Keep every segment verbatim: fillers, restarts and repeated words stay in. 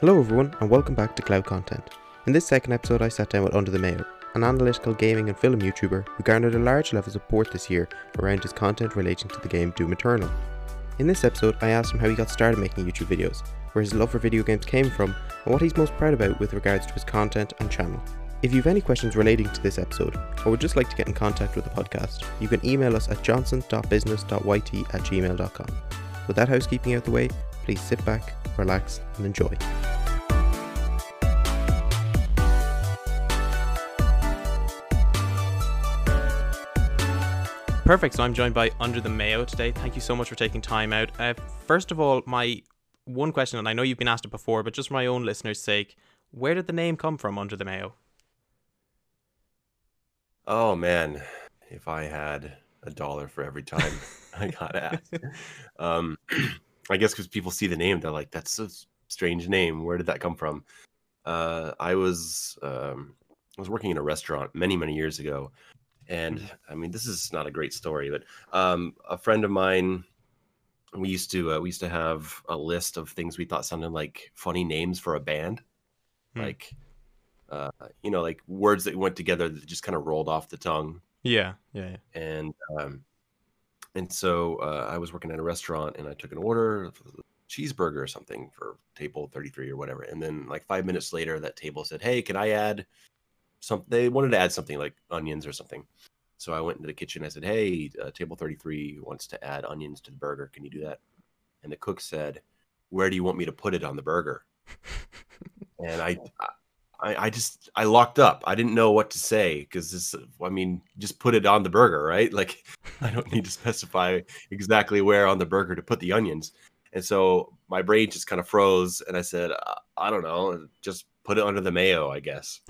Hello everyone and welcome back to Cloud Content. In this second episode I sat down with Under the Mayo, an analytical gaming and film YouTuber who garnered a large level of support this year around his content relating to the game Doom Eternal. In this episode I asked him how he got started making YouTube videos, where his love for video games came from, and what he's most proud about with regards to his content and channel. If you have any questions relating to this episode, or would just like to get in contact with the podcast, you can email us at johnson dot business dot y t at gmail dot com. With that housekeeping out the way, please sit back, relax and enjoy. Perfect, so I'm joined by Under the Mayo today. Thank you so much for taking time out. Uh, first of all, my one question, and I know you've been asked it before, but just for my own listeners' sake, where did the name come from, Under the Mayo? Oh man, if I had a dollar for every time I got asked. Um, I guess because people see the name, they're like, that's a strange name. Where did that come from? Uh, I was um, I was working in a restaurant many, many years ago. And I mean, this is not a great story, but um, a friend of mine, we used to uh, we used to have a list of things we thought sounded like funny names for a band. Hmm. Like, uh, you know, like words that went together that just kind of rolled off the tongue. Yeah, yeah, yeah. And um, and so uh, I was working at a restaurant, and I took an order of a cheeseburger or something for table thirty-three or whatever. And then like five minutes later, that table said, "Hey, can I add some?" They wanted to add something like onions or something. So I went into the kitchen. I said, "Hey, uh, table thirty-three wants to add onions to the burger. Can you do that?" And the cook said, "Where do you want me to put it on the burger?" And I. I I, I just, I locked up. I didn't know what to say because this, I mean, just put it on the burger, right? Like, I don't need to specify exactly where on the burger to put the onions. And so my brain just kind of froze and I said, uh, I don't know, just put it under the mayo, I guess.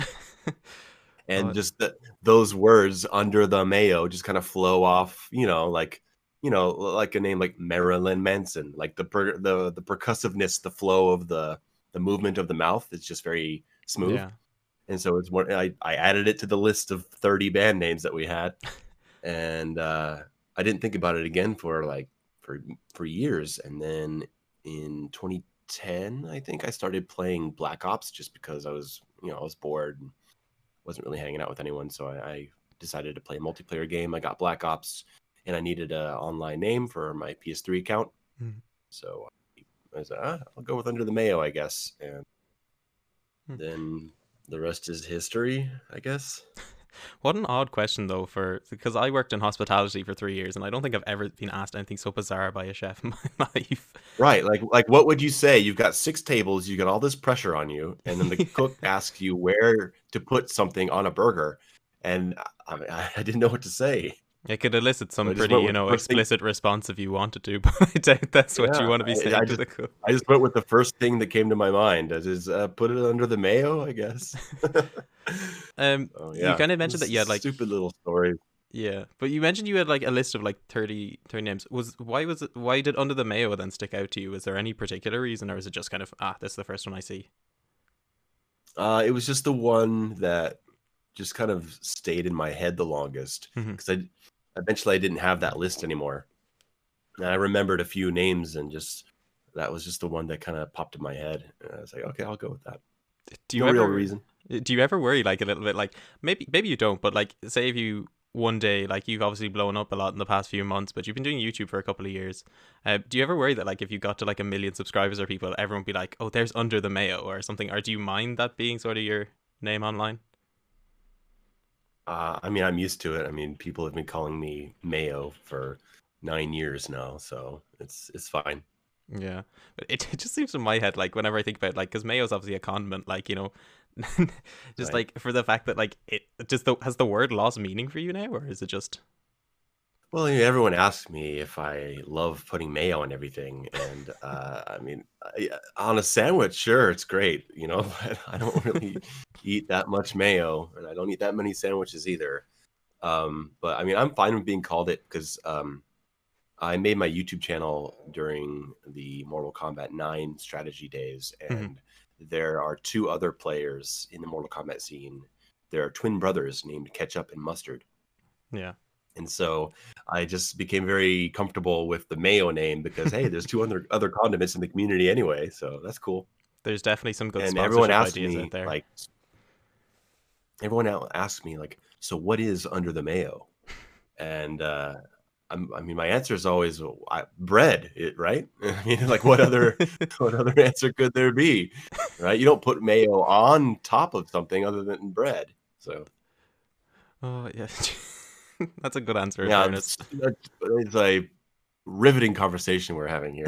And oh, just the, those words, under the mayo, just kind of flow off, you know, like, you know, like a name like Marilyn Manson, like the, per, the, the percussiveness, the flow of the, the movement of the mouth. It's just very smooth. Yeah. And so it's one I, I added it to the list of thirty band names that we had. And uh I didn't think about it again for like for for years. And then in twenty ten, I think I started playing Black Ops just because I was, you know, I was bored and wasn't really hanging out with anyone. So I, I decided to play a multiplayer game. I got Black Ops and I needed an online name for my P S three account. Mm. So I was like, ah, I'll go with Under the Mayo, I guess. And then the rest is history, I guess. What an odd question, though, for because I worked in hospitality for three years, and I don't think I've ever been asked anything so bizarre by a chef in my life. Right, like like what would you say? You've got six tables, you got all this pressure on you, and then the cook asks you where to put something on a burger, and I, mean, I didn't know what to say. It could elicit some pretty, you know, explicit thing... response if you wanted to, but I doubt that's what yeah, you want to be saying I, I to just, the cook. I just went with the first thing that came to my mind, as is uh, put it under the mayo, I guess. um, so, yeah. You kind of mentioned that you had like... Stupid little story. Yeah, but you mentioned you had like a list of like thirty, thirty names. Was why was it, why did Under the Mayo then stick out to you? Was there any particular reason, or was it just kind of, ah, this is the first one I see? Uh, it was just the one that just kind of stayed in my head the longest, because mm-hmm. I... Eventually, I didn't have that list anymore. And I remembered a few names, and just that was just the one that kind of popped in my head. And I was like, okay, I'll go with that. Do you no ever, real reason. Do you ever worry, like a little bit, like maybe maybe you don't, but like say if you one day, like you've obviously blown up a lot in the past few months, but you've been doing YouTube for a couple of years. Uh, do you ever worry that like if you got to like a million subscribers or people, everyone would be like, oh, there's Under the Mayo or something? Or do you mind that being sort of your name online? Uh, I mean, I'm used to it. I mean, people have been calling me Mayo for nine years now, so it's it's fine. Yeah, but it, it just seems in my head, like whenever I think about it, like, because Mayo is obviously a condiment, like, you know, just right. Like for the fact that like it just the, has the word lost meaning for you now, or is it just? Well, I mean, everyone asks me if I love putting mayo on everything, and uh, I mean, I, on a sandwich, sure, it's great, you know. But I don't really eat that much mayo, and I don't eat that many sandwiches either. Um, but I mean, I'm fine with being called it because um, I made my YouTube channel during the Mortal Kombat nine strategy days, and mm-hmm. there are two other players in the Mortal Kombat scene. There are twin brothers named Ketchup and Mustard. Yeah. And so I just became very comfortable with the mayo name because, hey, there's two other, other condiments in the community anyway. So that's cool. There's definitely some good and sponsorship everyone asked ideas me, out there. Like, everyone asks me, like, so what is Under the Mayo? And uh, I'm, I mean, my answer is always I, bread, it, right? I mean, like, what other what other answer could there be, right? You don't put mayo on top of something other than bread. So, oh yeah, that's a good answer. Yeah, it's, it's a riveting conversation we're having here.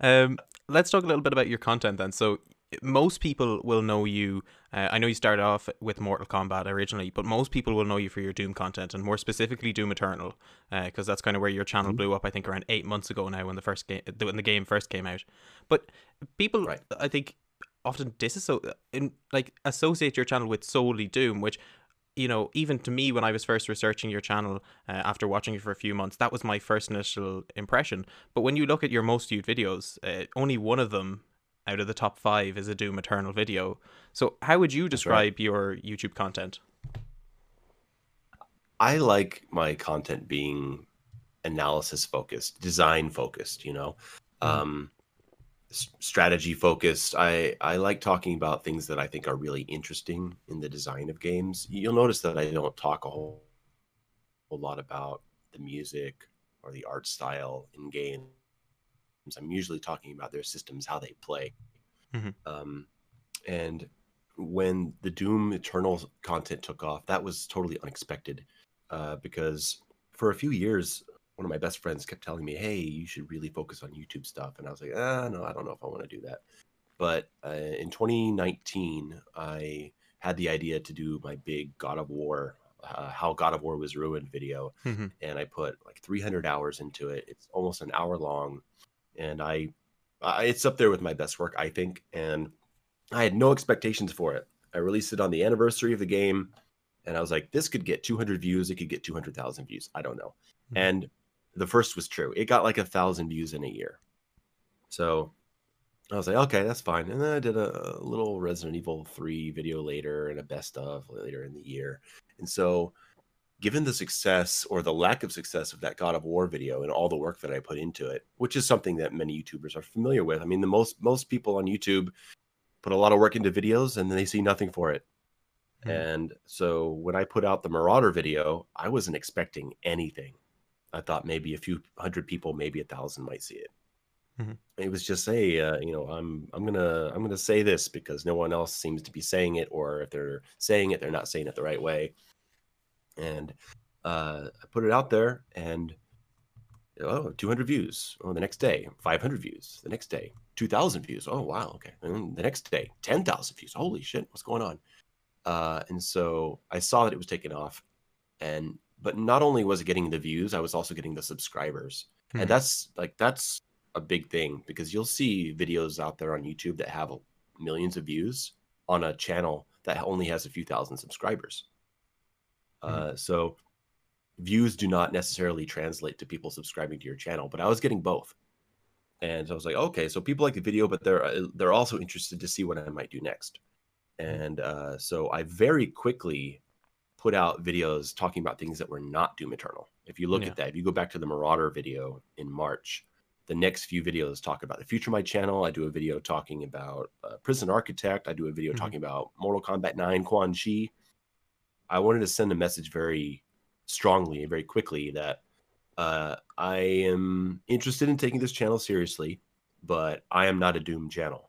um, let's talk a little bit about your content then. So. Most people will know you. Uh, I know you started off with Mortal Kombat originally, but most people will know you for your Doom content, and more specifically Doom Eternal, because uh, that's kind of where your channel blew up. I think around eight months ago now, when the first game, when the game first came out. But people, right. I think, often disassociate, like associate your channel with solely Doom, which. You know, even to me, when I was first researching your channel uh, after watching you for a few months, that was my first initial impression. But when you look at your most viewed videos, uh, only one of them out of the top five is a Doom Eternal video. So how would you describe right. your YouTube content? I like my content being analysis focused, design focused, you know, mm. um, strategy focused. I, I like talking about things that I think are really interesting in the design of games. You'll notice that I don't talk a whole, whole lot about the music or the art style in games. I'm usually talking about their systems, how they play. Mm-hmm. Um, and when the Doom Eternal content took off, that was totally unexpected uh, because for a few years, one of my best friends kept telling me, hey, you should really focus on YouTube stuff. And I was like, ah, no, I don't know if I want to do that. But uh, in twenty nineteen, I had the idea to do my big God of War, uh, how God of War was ruined video. Mm-hmm. And I put like three hundred hours into it. It's almost an hour long. And I, I, it's up there with my best work, I think. And I had no expectations for it. I released it on the anniversary of the game. And I was like, this could get two hundred views. It could get two hundred thousand views. I don't know. Mm-hmm. And the first was true. It got like a thousand views in a year. So I was like, okay, that's fine. And then I did a, a little Resident Evil three video later and a best of later in the year. And so given the success or the lack of success of that God of War video and all the work that I put into it, which is something that many YouTubers are familiar with. I mean, the most most people on YouTube put a lot of work into videos and then they see nothing for it. Mm. And so when I put out the Marauder video, I wasn't expecting anything. I thought maybe a few hundred people, maybe a thousand might see it. Mm-hmm. It was just, hey, uh, you know, I'm I'm gonna I'm gonna say this because no one else seems to be saying it, or if they're saying it, they're not saying it the right way. And uh, I put it out there, and oh, two hundred views. Oh, the next day, five hundred views. The next day, two thousand views. Oh, wow. Okay. And the next day, ten thousand views. Holy shit, what's going on? Uh, and so I saw that it was taking off, and but not only was it getting the views, I was also getting the subscribers, mm-hmm. and that's like that's a big thing because you'll see videos out there on YouTube that have millions of views on a channel that only has a few thousand subscribers. Uh, so views do not necessarily translate to people subscribing to your channel, but I was getting both. And so I was like, okay, so people like the video, but they're, they're also interested to see what I might do next. And, uh, so I very quickly put out videos talking about things that were not Doom Eternal. If you look yeah. at that, if you go back to the Marauder video in March, the next few videos talk about the future of my channel. I do a video talking about uh, Prison Architect. I do a video mm-hmm. talking about Mortal Kombat nine, Quan Chi. I wanted to send a message very strongly and very quickly that uh, I am interested in taking this channel seriously, but I am not a Doom channel.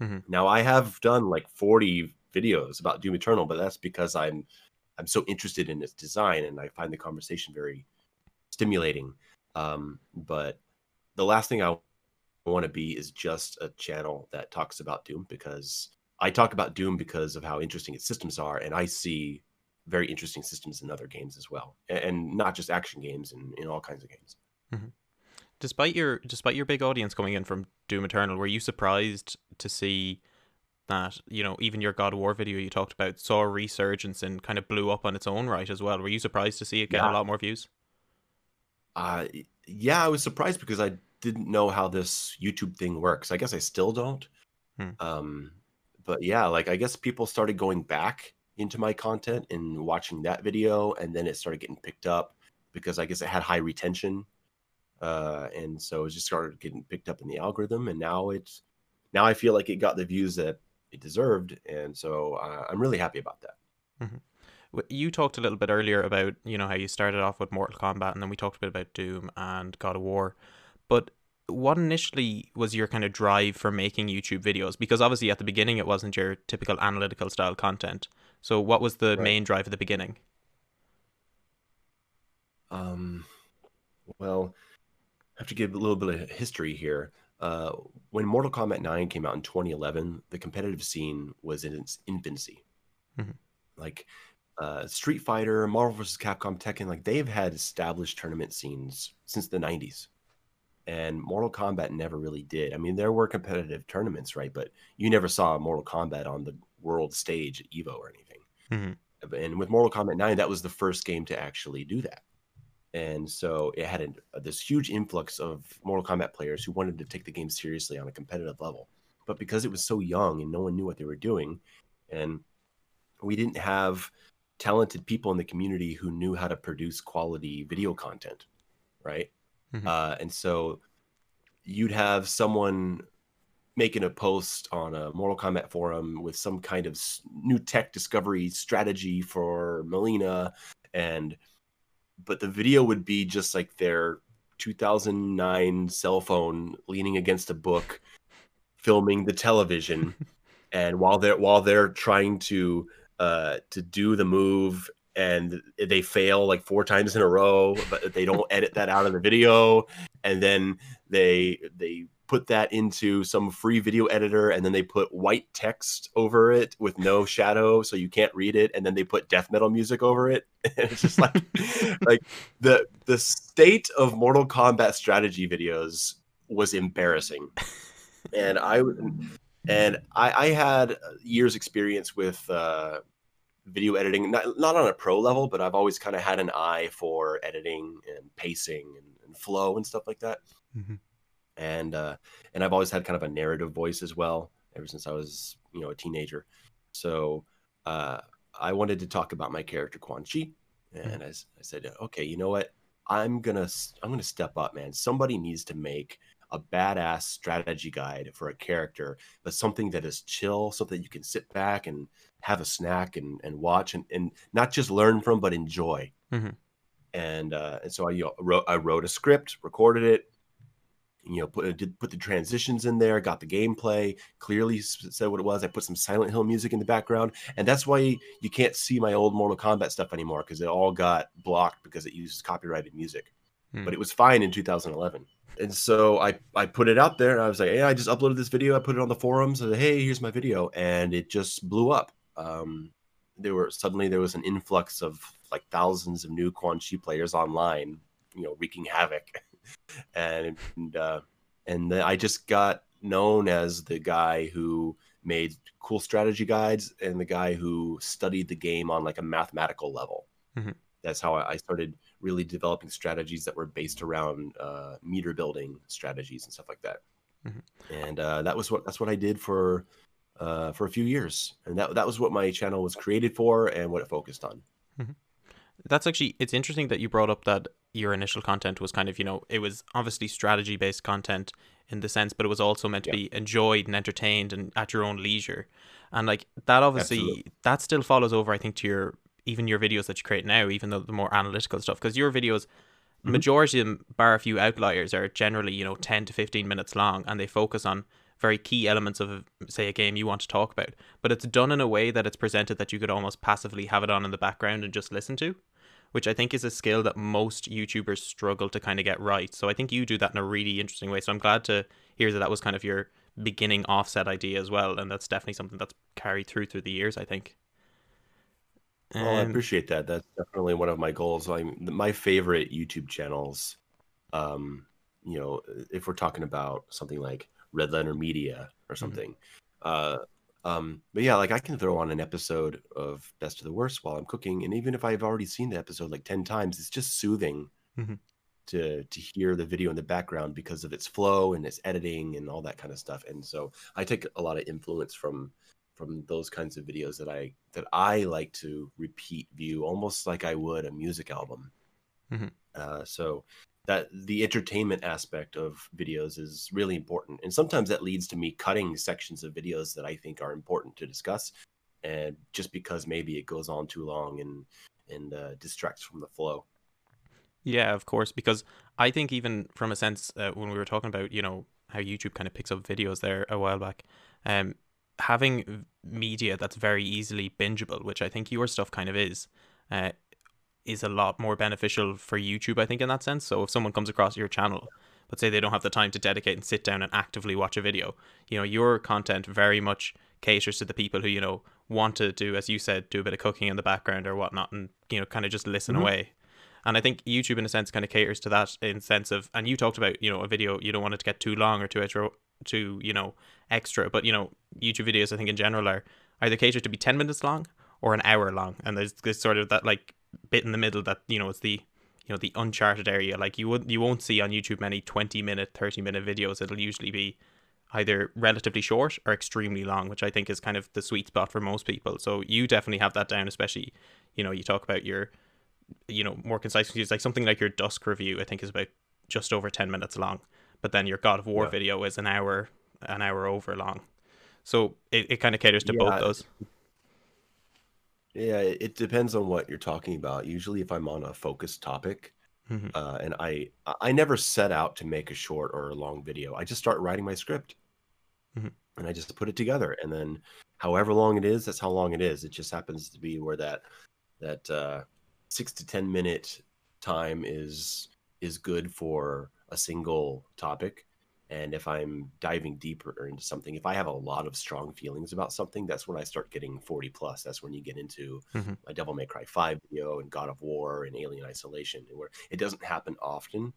Mm-hmm. Now I have done like forty videos about Doom Eternal, but that's because I'm I'm so interested in its design and I find the conversation very stimulating. Um, but the last thing I want to be is just a channel that talks about Doom, because I talk about Doom because of how interesting its systems are, and I see very interesting systems in other games as well, and not just action games, and in all kinds of games. Mm-hmm. Despite your despite your big audience coming in from Doom Eternal, were you surprised to see that, you know, even your God of War video you talked about saw a resurgence and kind of blew up on its own right as well? Were you surprised to see it get yeah. a lot more views? Uh, yeah, I was surprised because I didn't know how this YouTube thing works. I guess I still don't. Hmm. Um, but yeah, like I guess people started going back into my content and watching that video, and then it started getting picked up because I guess it had high retention, uh and so it just started getting picked up in the algorithm, and now it's now I feel like it got the views that it deserved, and so uh, I'm really happy about that. Mm-hmm. You talked a little bit earlier about, you know, how you started off with Mortal Kombat, and then we talked a bit about Doom and God of War. But what initially was your kind of drive for making YouTube videos? Because obviously at the beginning it wasn't your typical analytical style content. So what was the right. main drive at the beginning? Um, well, I have to give a little bit of history here. Uh, when Mortal Kombat nine came out in twenty eleven, the competitive scene was in its infancy. Mm-hmm. Like... Uh, Street Fighter, Marvel versus. Capcom, Tekken, like they've had established tournament scenes since the nineties, and Mortal Kombat never really did. I mean, there were competitive tournaments, right? But you never saw Mortal Kombat on the world stage at EVO or anything. Mm-hmm. And with Mortal Kombat nine, that was the first game to actually do that. And so it had a, this huge influx of Mortal Kombat players who wanted to take the game seriously on a competitive level. But because it was so young and no one knew what they were doing, and we didn't have talented people in the community who knew how to produce quality video content, right? Mm-hmm. Uh, and so you'd have someone making a post on a Mortal Kombat forum with some kind of new tech discovery strategy for Melina, and but the video would be just like their two thousand nine cell phone leaning against a book, filming the television, and while they're while they're trying to Uh, to do the move, and they fail like four times in a row, but they don't edit that out of the video, and then they they put that into some free video editor, and then they put white text over it with no shadow so you can't read it, and then they put death metal music over it. And it's just like like the the state of Mortal Kombat strategy videos was embarrassing. And I and I, I had years experience with uh video editing, not, not on a pro level, but I've always kind of had an eye for editing and pacing and, and flow and stuff like that. Mm-hmm. And, uh, and I've always had kind of a narrative voice as well, ever since I was, you know, a teenager. So, uh, I wanted to talk about my character, Quan Chi. And mm-hmm. I, I said, okay, you know what? I'm gonna, I'm gonna step up, man. Somebody needs to make a badass strategy guide for a character, but something that is chill, something you can sit back and have a snack and, and watch and, and not just learn from, but enjoy. Mm-hmm. And, uh, and so I, you know, wrote, I wrote a script, recorded it, you know, put, did, put the transitions in there, got the gameplay, clearly said what it was. I put some Silent Hill music in the background. And that's why you can't see my old Mortal Kombat stuff anymore, because it all got blocked because it uses copyrighted music. Mm. But it was fine in two thousand eleven. And so I, I put it out there, and I was like, hey, I just uploaded this video. I put it on the forums. I said, hey, here's my video. And it just blew up. Um, there were suddenly there was an influx of like thousands of new Quan Chi players online, you know, wreaking havoc. and and, uh, and then I just got known as the guy who made cool strategy guides and the guy who studied the game on like a mathematical level. Mm-hmm. That's how I started really developing strategies that were based around uh, meter building strategies and stuff like that. Mm-hmm. And uh, that was what that's what I did for uh, for a few years, and that that was what my channel was created for and what it focused on. Mm-hmm. That's actually it's interesting that you brought up that your initial content was kind of, you know, it was obviously strategy based content in the sense, but it was also meant to yeah. be enjoyed and entertained and at your own leisure, and like that obviously Absolutely. That still follows over, I think, to your. Even your videos that you create now, even though the more analytical stuff, because your videos, mm-hmm. majority of them, bar a few outliers, are generally, you know, ten to fifteen minutes long, and they focus on very key elements of, say, a game you want to talk about. But it's done in a way that it's presented that you could almost passively have it on in the background and just listen to, which I think is a skill that most YouTubers struggle to kind of get right. So I think you do that in a really interesting way. So I'm glad to hear that that was kind of your beginning offset idea as well. And that's definitely something that's carried through through the years, I think. Well, I appreciate that. That's definitely one of my goals. I mean, my favorite YouTube channels, um, you know, if we're talking about something like Red Letter Media or something. Mm-hmm. uh, um, but yeah, like I can throw on an episode of Best of the Worst while I'm cooking. And even if I've already seen the episode like ten times, it's just soothing mm-hmm. to to hear the video in the background because of its flow and its editing and all that kind of stuff. And so I take a lot of influence from from those kinds of videos that I that I like to repeat view, almost like I would a music album. Mm-hmm. uh, so that the entertainment aspect of videos is really important. And sometimes that leads to me cutting sections of videos that I think are important to discuss, and just because maybe it goes on too long and and uh, distracts from the flow. Yeah, of course, because I think even from a sense, uh, when we were talking about, you know, how YouTube kind of picks up videos there a while back, um, having media that's very easily bingeable, which I think your stuff kind of is, uh, is a lot more beneficial for YouTube, I think, in that sense. So if someone comes across your channel, but say they don't have the time to dedicate and sit down and actively watch a video, you know, your content very much caters to the people who, you know, want to do, as you said, do a bit of cooking in the background or whatnot, and, you know, kind of just listen mm-hmm. away. And I think YouTube, in a sense, kind of caters to that in sense of, and you talked about, you know, a video, you don't want it to get too long or too extra, too, you know, extra. But, you know, YouTube videos, I think, in general are either catered to be ten minutes long or an hour long. And there's this sort of that, like, bit in the middle that, you know, it's the, you know, the uncharted area. Like, you wouldn't, you won't see on YouTube many twenty minute, thirty minute videos. It'll usually be either relatively short or extremely long, which I think is kind of the sweet spot for most people. So you definitely have that down, especially, you know, you talk about your, you know, more concise reviews, like something like your Dusk review, I think, is about just over ten minutes long, but then your God of War yeah. video is an hour an hour over long. So it, it kind of caters to yeah. both those. Yeah, it depends on what you're talking about. Usually if I'm on a focused topic, mm-hmm. uh, and I I never set out to make a short or a long video. I just start writing my script mm-hmm. and I just put it together, and then however long it is, that's how long it is. It just happens to be where that that uh six to ten minute time is is good for a single topic. And if I'm diving deeper into something, if I have a lot of strong feelings about something, that's when I start getting forty plus. That's when you get into mm-hmm. my Devil May Cry five video and God of War and Alien Isolation, where it doesn't happen often,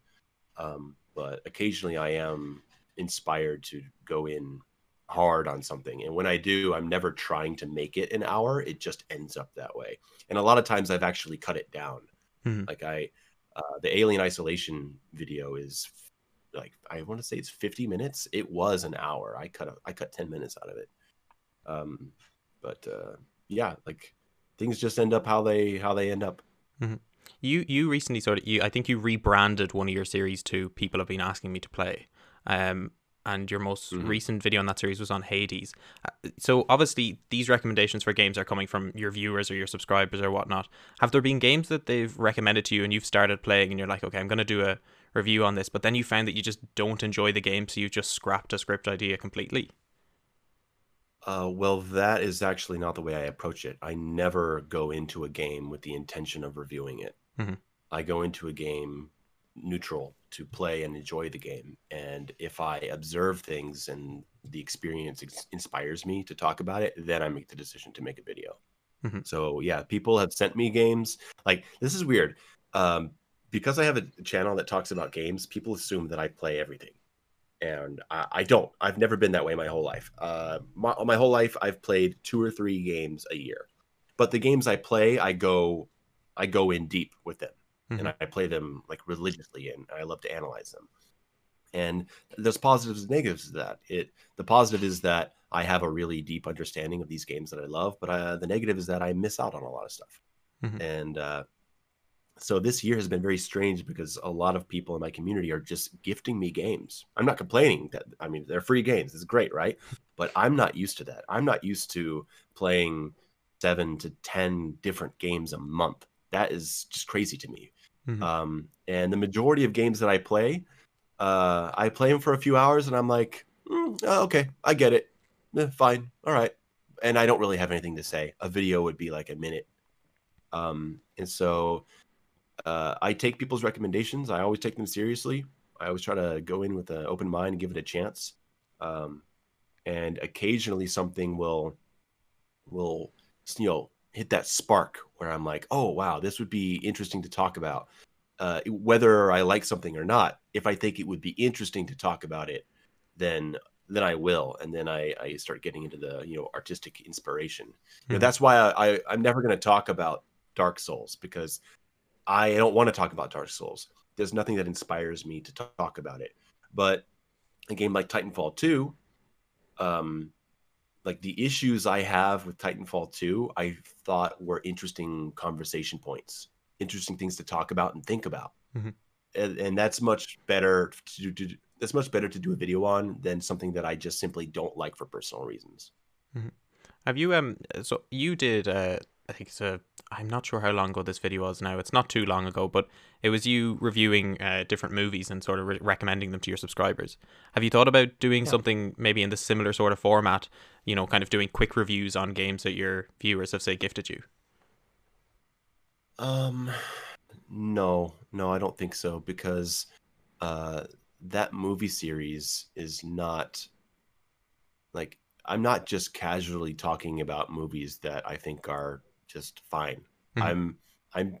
um, but occasionally I am inspired to go in hard on something. And when I do, I'm never trying to make it an hour. It just ends up that way. And a lot of times I've actually cut it down. Mm-hmm. Like I, uh, the Alien Isolation video is like, I want to say it's fifty minutes. It was an hour. I cut, a, I cut ten minutes out of it. Um, but, uh, yeah, like things just end up how they, how they end up. Mm-hmm. You, you recently sort of, you, I think you rebranded one of your series to People Have Been Asking Me to Play. Um, And your most mm-hmm. recent video on that series was on Hades. So obviously these recommendations for games are coming from your viewers or your subscribers or whatnot. Have there been games that they've recommended to you and you've started playing and you're like, okay, I'm going to do a review on this, but then you found that you just don't enjoy the game, so you just scrapped a script idea completely? Uh, well, that is actually not the way I approach it. I never go into a game with the intention of reviewing it. Mm-hmm. I go into a game neutral, to play and enjoy the game. And if I observe things and the experience ex- inspires me to talk about it, then I make the decision to make a video. Mm-hmm. So yeah, people have sent me games. Like, this is weird. Um, because I have a channel that talks about games, people assume that I play everything. And I, I don't. I've never been that way my whole life. Uh, my, my whole life, I've played two or three games a year. But the games I play, I go, I go in deep with them. Mm-hmm. And I play them like religiously, and I love to analyze them. And there's positives and negatives to that. It the positive is that I have a really deep understanding of these games that I love, but uh, the negative is that I miss out on a lot of stuff. Mm-hmm. And uh, so this year has been very strange because a lot of people in my community are just gifting me games. I'm not complaining that, I mean, they're free games. It's great, right? But I'm not used to that. I'm not used to playing seven to ten different games a month. That is just crazy to me. Mm-hmm. Um, and the majority of games that I play, uh, I play them for a few hours and I'm like, mm, okay, I get it. Eh, fine. All right. And I don't really have anything to say. A video would be like a minute. Um, and so uh, I take people's recommendations. I always take them seriously. I always try to go in with an open mind and give it a chance. Um, and occasionally something will, will, you know, hit that spark where I'm like, oh, wow, this would be interesting to talk about. Uh, whether I like something or not, if I think it would be interesting to talk about it, then then I will. And then I, I start getting into the, you know, artistic inspiration. Mm-hmm. You know, that's why I, I, I'm never going to talk about Dark Souls, because I don't want to talk about Dark Souls. There's nothing that inspires me to talk about it. But a game like Titanfall two, um, like the issues I have with Titanfall two, I thought were interesting conversation points, interesting things to talk about and think about. Mm-hmm. and, and that's much better to, to that's much better to do a video on than something that I just simply don't like for personal reasons. Mm-hmm. Have you um? So you did uh, I think it's a. I'm not sure how long ago this video was now. It's not too long ago, but it was you reviewing uh, different movies and sort of re- recommending them to your subscribers. Have you thought about doing yeah. something maybe in the similar sort of format, you know, kind of doing quick reviews on games that your viewers have, say, gifted you? Um, no, no, I don't think so, because uh, that movie series is not like, I'm not just casually talking about movies that I think are just fine. Mm-hmm. I'm I'm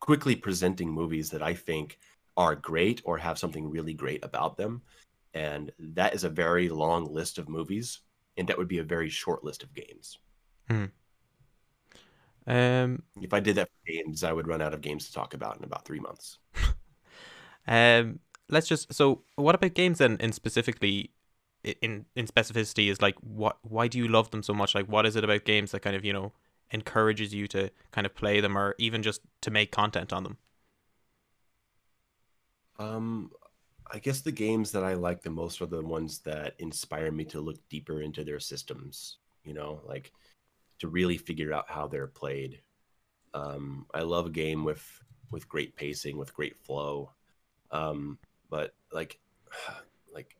quickly presenting movies that I think are great or have something really great about them, and that is a very long list of movies, and that would be a very short list of games. Mm-hmm. Um, if I did that for games, I would run out of games to talk about in about three months. um, let's just. So, what about games then, and specifically? In in specificity is like what? Why do you love them so much? Like, what is it about games that kind of, you know, encourages you to kind of play them, or even just to make content on them? Um, I guess the games that I like the most are the ones that inspire me to look deeper into their systems, you know, like to really figure out how they're played. Um, I love a game with, with great pacing, with great flow. Um, but like, like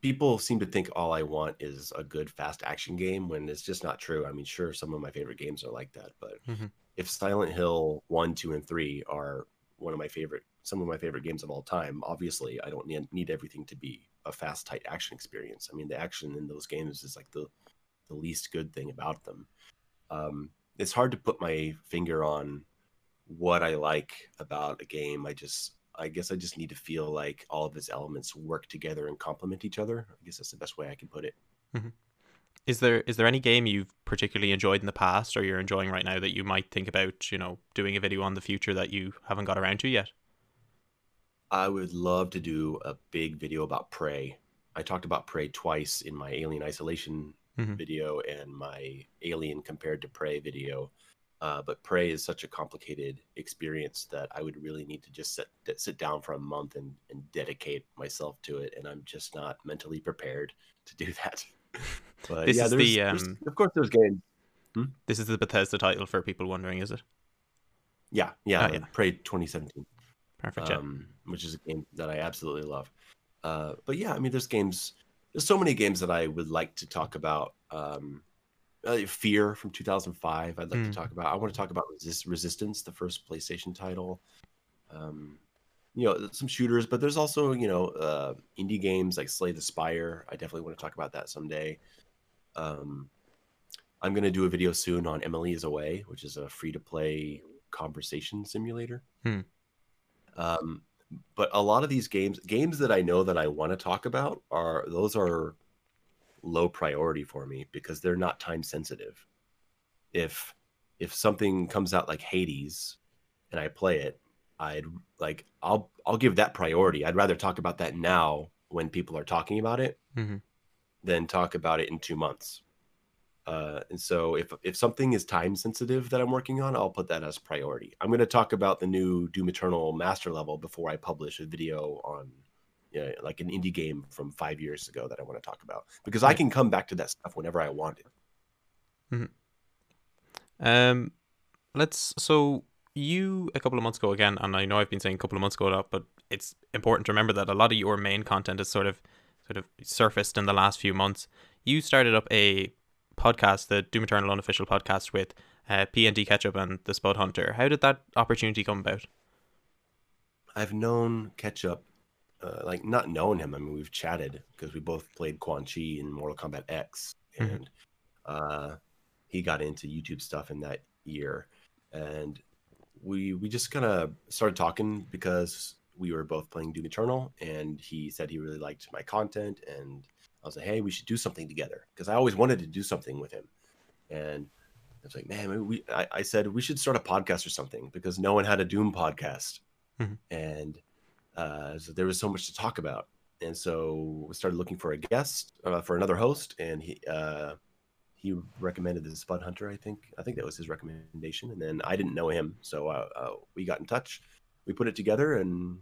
people seem to think all I want is a good fast action game, when it's just not true. I mean, sure, some of my favorite games are like that, but mm-hmm. if Silent Hill one, two, and three are one of my favorite, some of my favorite games of all time, obviously I don't need, need everything to be a fast, tight action experience. I mean, the action in those games is like the, the least good thing about them. Um, it's hard to put my finger on what I like about a game. I just, I guess I just need to feel like all of its elements work together and complement each other. I guess that's the best way I can put it. Mm-hmm. Is there is there any game you've particularly enjoyed in the past, or you're enjoying right now, that you might think about, you know, doing a video on the future that you haven't got around to yet? I would love to do a big video about Prey. I talked about Prey twice in my Alien Isolation mm-hmm. video and my Alien Compared to Prey video. Uh, but Prey is such a complicated experience that I would really need to just sit, sit down for a month and, and dedicate myself to it. And I'm just not mentally prepared to do that. But this yeah, is the, um, of course, there's games. Hmm? This is the Bethesda title for people wondering, is it? Yeah, yeah, oh, yeah. Prey twenty seventeen. Perfect, um, yeah. Which is a game that I absolutely love. Uh, but yeah, I mean, there's games, there's so many games that I would like to talk about. Um, Uh, Fear from two thousand five. I'd like mm. to talk about. I want to talk about Resist- Resistance, the first PlayStation title. Um, you know, some shooters, but there's also, you know, uh, indie games like Slay the Spire. I definitely want to talk about that someday. Um, I'm going to do a video soon on Emily is Away, which is a free-to-play conversation simulator. Mm. Um, but a lot of these games, games that I know that I want to talk about, are those are low priority for me because they're not time sensitive. If if something comes out like Hades and I play it, I'd like I'll I'll give that priority. I'd rather talk about that now when people are talking about it mm-hmm. than talk about it in two months. Uh, and so if if something is time sensitive that I'm working on, I'll put that as priority. I'm going to talk about the new Doom Eternal master level before I publish a video on, yeah, like an indie game from five years ago that I want to talk about, because I can come back to that stuff whenever I want it. Mm-hmm. Um, let's. So you a couple of months ago again, and I know I've been saying a couple of months ago, but it's important to remember that a lot of your main content has sort of, sort of surfaced in the last few months. You started up a podcast, the Doom Eternal unofficial podcast, with uh, P and D Ketchup and The Spud Hunter. How did that opportunity come about? I've known Ketchup. Uh, like not knowing him. I mean, we've chatted because we both played Quan Chi in Mortal Kombat X, and mm-hmm. uh, he got into YouTube stuff in that year. And we we just kind of started talking because we were both playing Doom Eternal, and he said he really liked my content. And I was like, hey, we should do something together, because I always wanted to do something with him. And I was like, man, we I, I said we should start a podcast or something, because no one had a Doom podcast. Mm-hmm. And Uh, so there was so much to talk about, and so we started looking for a guest, uh, for another host, and he uh, he recommended The Spud Hunter. I think I think that was his recommendation, and then I didn't know him, so uh, uh, we got in touch, we put it together, and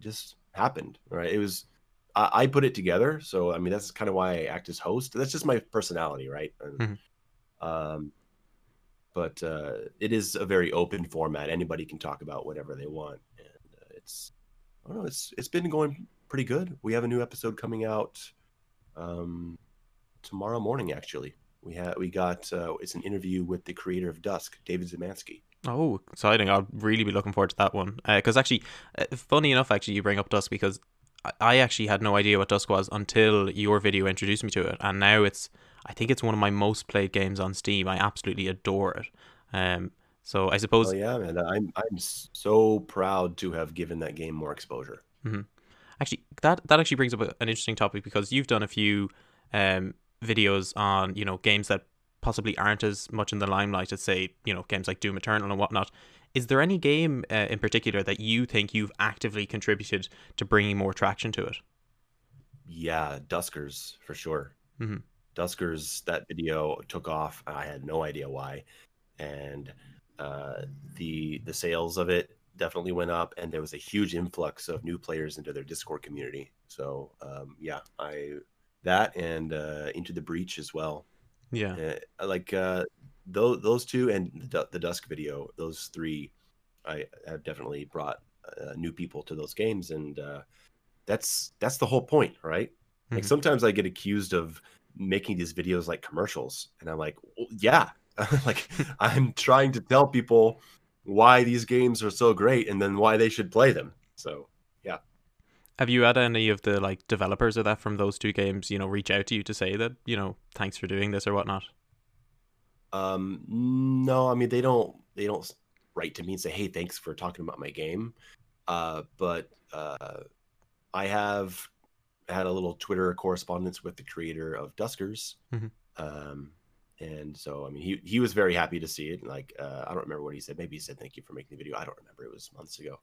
just happened, right? It was, I, I put it together. So, I mean, that's kind of why I act as host. That's just my personality, right? And, mm-hmm. um, but uh, it is a very open format. Anybody can talk about whatever they want. And uh, it's, I don't know, it's, it's been going pretty good. We have a new episode coming out um, tomorrow morning, actually. We had we got uh, it's an interview with the creator of Dusk, David Zemansky. Oh, exciting! I'll really be looking forward to that one. Because uh, actually, uh, funny enough, actually, you bring up Dusk because I, I actually had no idea what Dusk was until your video introduced me to it, and now it's I think it's one of my most played games on Steam. I absolutely adore it. Um, so I suppose. Oh yeah, man! I'm I'm so proud to have given that game more exposure. Mm-hmm. Actually, that that actually brings up an interesting topic because you've done a few. Um, videos on, you know, games that possibly aren't as much in the limelight as, say, you know, games like Doom Eternal and whatnot. Is there any game uh, in particular that you think you've actively contributed to bringing more traction to it? Yeah, Duskers, for sure. Mm-hmm. Duskers, that video took off. I had no idea why. And uh, the the sales of it definitely went up, and there was a huge influx of new players into their Discord community. So, um, yeah, I... That and uh, Into the Breach as well. Yeah, uh, like uh, those those two and the, the Dusk video. Those three, I have definitely brought uh, new people to those games, and uh, that's that's the whole point, right? Mm-hmm. Like sometimes I get accused of making these videos like commercials, and I'm like, well, yeah, like I'm trying to tell people why these games are so great, and then why they should play them. So. Have you had any of the like developers of that from those two games, you know, reach out to you to say that, you know, thanks for doing this or whatnot? Um, no, I mean they don't they don't write to me and say, hey, thanks for talking about my game. Uh, but uh, I have had a little Twitter correspondence with the creator of Duskers, mm-hmm. um, and so I mean he he was very happy to see it. Like uh, I don't remember what he said. Maybe he said thank you for making the video. I don't remember. It was months ago.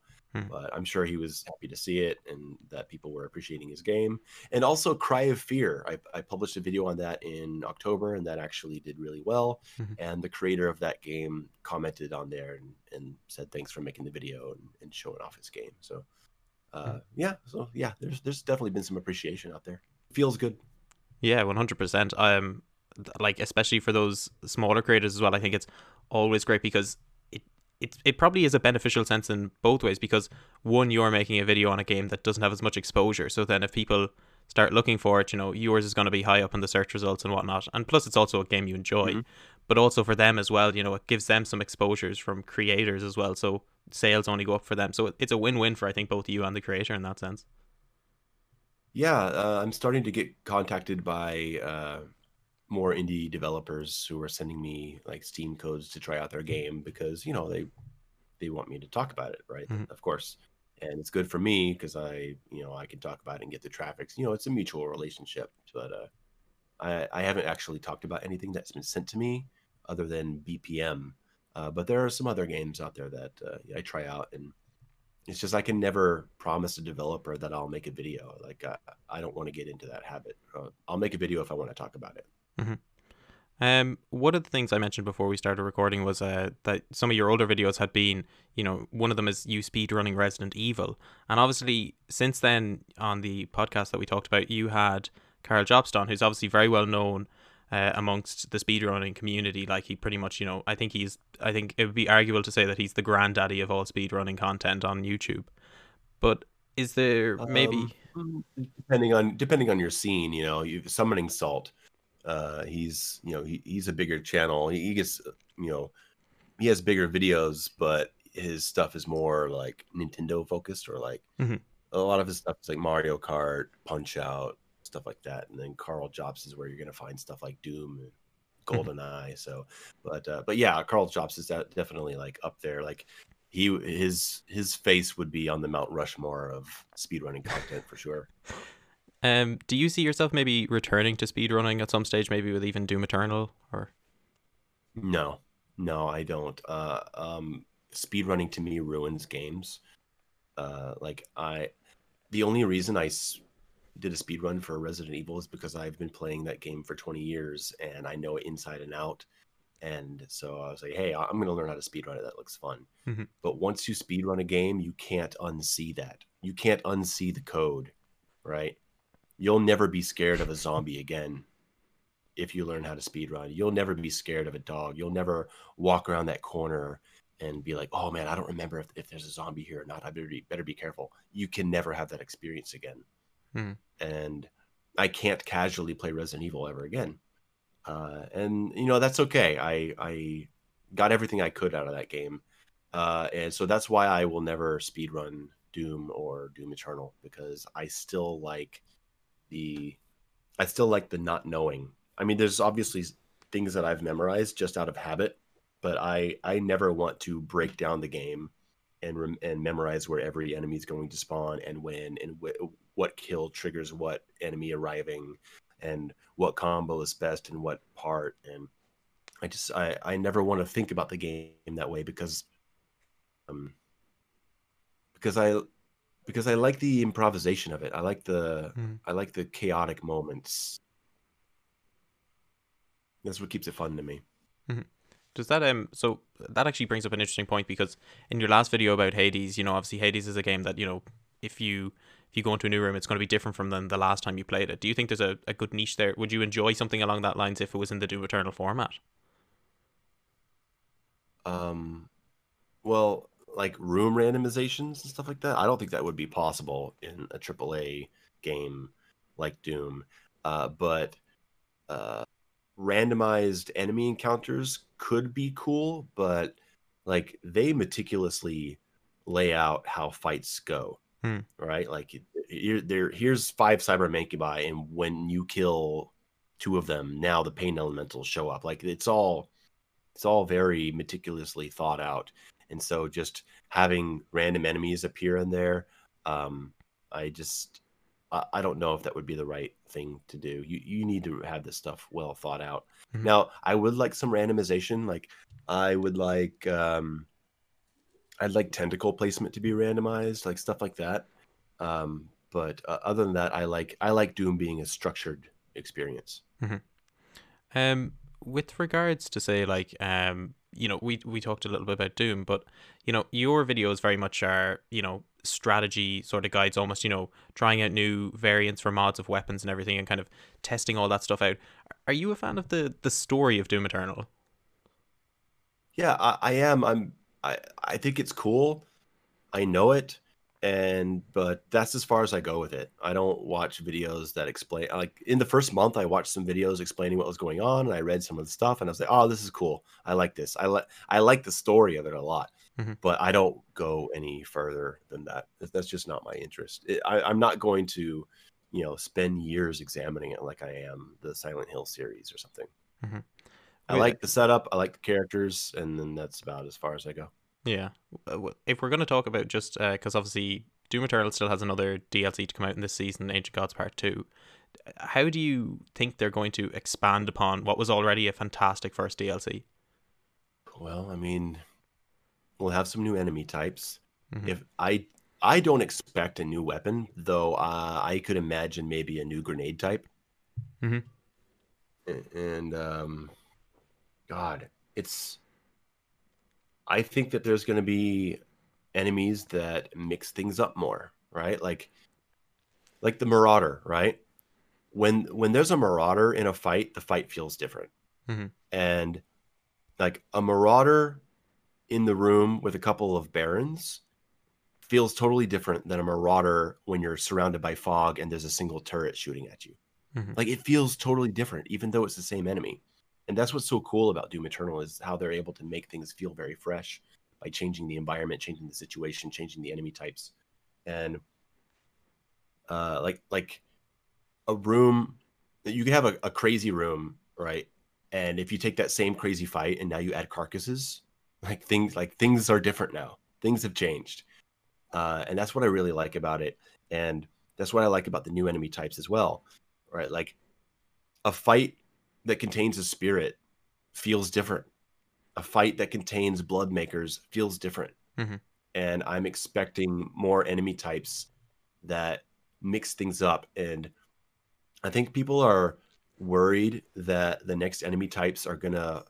But I'm sure he was happy to see it and that people were appreciating his game. And also Cry of Fear. I, I published a video on that in October, and that actually did really well. Mm-hmm. And the creator of that game commented on there and, and said thanks for making the video and, and showing off his game. So, uh, mm-hmm. yeah, so yeah, there's there's definitely been some appreciation out there. It feels good. Yeah, one hundred percent. Um, like especially for those smaller creators as well. I think it's always great because. It, it probably is a beneficial sense in both ways because, one, you're making a video on a game that doesn't have as much exposure. So then if people start looking for it, you know, yours is going to be high up in the search results and whatnot. And plus, it's also a game you enjoy. Mm-hmm. But also for them as well, you know, it gives them some exposures from creators as well. So sales only go up for them. So it's a win-win for, I think, both you and the creator in that sense. Yeah, uh, I'm starting to get contacted by... Uh... more indie developers who are sending me like Steam codes to try out their game because, you know, they they want me to talk about it, right? Mm-hmm. Of course. And it's good for me because I, you know, I can talk about it and get the traffic. You know, it's a mutual relationship. But uh, I, I haven't actually talked about anything that's been sent to me other than B P M. Uh, but there are some other games out there that uh, I try out. And it's just I can never promise a developer that I'll make a video. Like I, I don't want to get into that habit. Uh, I'll make a video if I want to talk about it. Mm-hmm. Um, one of the things I mentioned before we started recording was uh, that some of your older videos had been, you know, one of them is you speedrunning Resident Evil. And obviously, since then, on the podcast that we talked about, you had Carl Jobst on, who's obviously very well known uh, amongst the speedrunning community. Like, he pretty much, you know, I think he's, I think it would be arguable to say that he's the granddaddy of all speedrunning content on YouTube. But is there maybe. Um, depending on depending on your scene, you know, you summoning Salt. Uh, he's, you know, he, he's a bigger channel. He, he gets, you know, he has bigger videos, but his stuff is more like Nintendo focused or like mm-hmm. a lot of his stuff is like Mario Kart, Punch Out, stuff like that. And then Carl Jobst is where you're going to find stuff like Doom and Golden Eye. Mm-hmm. So, but, uh, but yeah, Carl Jobst is definitely like up there. Like he, his, his face would be on the Mount Rushmore of speedrunning content for sure. Um, do you see yourself maybe returning to speedrunning at some stage, maybe with even Doom Eternal? Or no, no, I don't. Uh, um, speedrunning to me ruins games. Uh, like I, the only reason I did a speedrun for Resident Evil is because I've been playing that game for twenty years and I know it inside and out. And so I was like, hey, I'm going to learn how to speedrun it. That looks fun. Mm-hmm. But once you speedrun a game, you can't unsee that. You can't unsee the code, right? You'll never be scared of a zombie again if you learn how to speedrun. You'll never be scared of a dog. You'll never walk around that corner and be like, oh, man, I don't remember if, if there's a zombie here or not. I better be, better be careful. You can never have that experience again. Mm. And I can't casually play Resident Evil ever again. Uh, and, you know, that's okay. I, I got everything I could out of that game. Uh, and so that's why I will never speedrun Doom or Doom Eternal, because I still like the I still like the not knowing. I mean, there's obviously things that I've memorized just out of habit, but I, I never want to break down the game and rem- and memorize where every enemy is going to spawn and when and wh- what kill triggers what enemy arriving and what combo is best and what part. And I just I, I never want to think about the game that way, because um because I because I like the improvisation of it. I like the mm. I like the chaotic moments. That's what keeps it fun to me. Mm-hmm. Does that um so that actually brings up an interesting point, because in your last video about Hades, you know, obviously Hades is a game that, you know, if you if you go into a new room, it's going to be different from than the last time you played it. Do you think there's a, a good niche there? Would you enjoy something along that lines if it was in the Doom Eternal format? Um, well, like room randomizations and stuff like that, I don't think that would be possible in a triple A game like Doom. Uh, but uh, randomized enemy encounters could be cool, but like they meticulously lay out how fights go. Hmm. Right, like you're, there. Here's five cyber mankibai, and when you kill two of them, now the pain elementals show up. Like it's all, it's all very meticulously thought out. And so, just having random enemies appear in there, um, I just, I, I don't know if that would be the right thing to do. You you need to have this stuff well thought out. Mm-hmm. Now, I would like some randomization. Like I would like. Um, I'd like tentacle placement to be randomized, like stuff like that. Um, but uh, other than that, I like I like Doom being a structured experience. Mm-hmm. Um, with regards to say, like, um, you know, we we talked a little bit about Doom, but you know, your videos very much are, you know, strategy sort of guides, almost, you know, trying out new variants for mods of weapons and everything, and kind of testing all that stuff out. Are you a fan of the the story of Doom Eternal? Yeah, I, I am. I'm. I, I think it's cool. I know it, and but that's as far as I go with it. I don't watch videos that explain. Like in the first month, I watched some videos explaining what was going on, and I read some of the stuff, and I was like, "Oh, this is cool. I like this. I like I like the story of it a lot." Mm-hmm. But I don't go any further than that. That's just not my interest. It, I, I'm not going to, you know, spend years examining it like I am the Silent Hill series or something. Mm-hmm. I like the setup, I like the characters, and then that's about as far as I go. Yeah. If we're going to talk about just, because uh, obviously Doom Eternal still has another D L C to come out in this season, Ancient Gods Part two, how do you think they're going to expand upon what was already a fantastic first D L C? Well, I mean, we'll have some new enemy types. Mm-hmm. If I I don't expect a new weapon, though uh, I could imagine maybe a new grenade type. Mm-hmm. And... um God, it's, I think that there's going to be enemies that mix things up more, right? Like, like the Marauder, right? When, when there's a Marauder in a fight, the fight feels different. Mm-hmm. And like a Marauder in the room with a couple of Barons feels totally different than a Marauder when you're surrounded by fog and there's a single turret shooting at you. Mm-hmm. Like it feels totally different, even though it's the same enemy. And that's what's so cool about Doom Eternal is how they're able to make things feel very fresh by changing the environment, changing the situation, changing the enemy types. And uh, like like a room, you can have a, a crazy room, right? And if you take that same crazy fight and now you add carcasses, like things like things are different now. Things have changed. Uh, and that's what I really like about it. And that's what I like about the new enemy types as well, right? Like a fight that contains a spirit feels different. A fight that contains blood makers feels different. Mm-hmm. And I'm expecting more enemy types that mix things up. And I think people are worried that the next enemy types are going to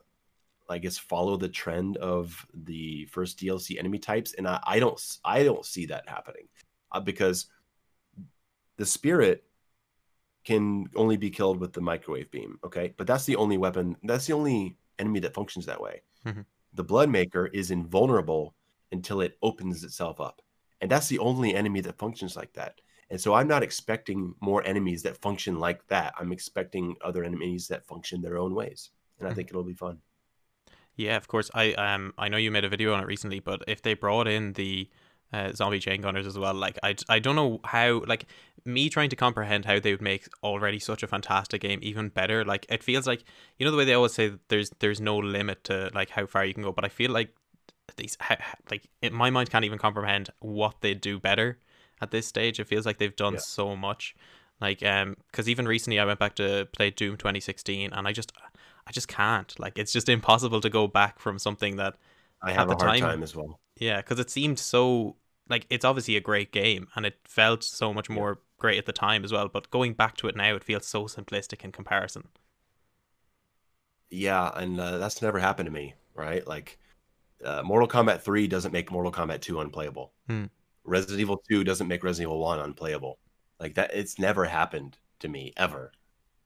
I guess, follow the trend of the first D L C enemy types. And I, I don't, I don't see that happening uh, because the spirit can only be killed with the microwave beam. Okay. But that's the only weapon. That's the only enemy that functions that way. Mm-hmm. The Bloodmaker is invulnerable until it opens itself up. And that's the only enemy that functions like that. And so I'm not expecting more enemies that function like that. I'm expecting other enemies that function their own ways. And I think it'll be fun. Yeah, of course. I um I know you made a video on it recently, but if they brought in the uh, zombie chain gunners as well, like I, I don't know how, like me trying to comprehend how they would make already such a fantastic game even better. Like it feels like, you know, the way they always say that there's there's no limit to like how far you can go, but I feel like these how, like it, my mind can't even comprehend what they do better at this stage. It feels like they've done yeah. so much, like um because even recently I went back to play Doom twenty sixteen and I just. I just can't. Like, it's just impossible to go back from something that I have at the a hard time, time as well. Yeah, because it seemed so like it's obviously a great game, and it felt so much more yeah. great at the time as well. But going back to it now, it feels so simplistic in comparison. Yeah, and uh, that's never happened to me, right? Like, uh, Mortal Kombat three doesn't make Mortal Kombat two unplayable. Hmm. Resident Evil two doesn't make Resident Evil one unplayable. Like that, it's never happened to me ever.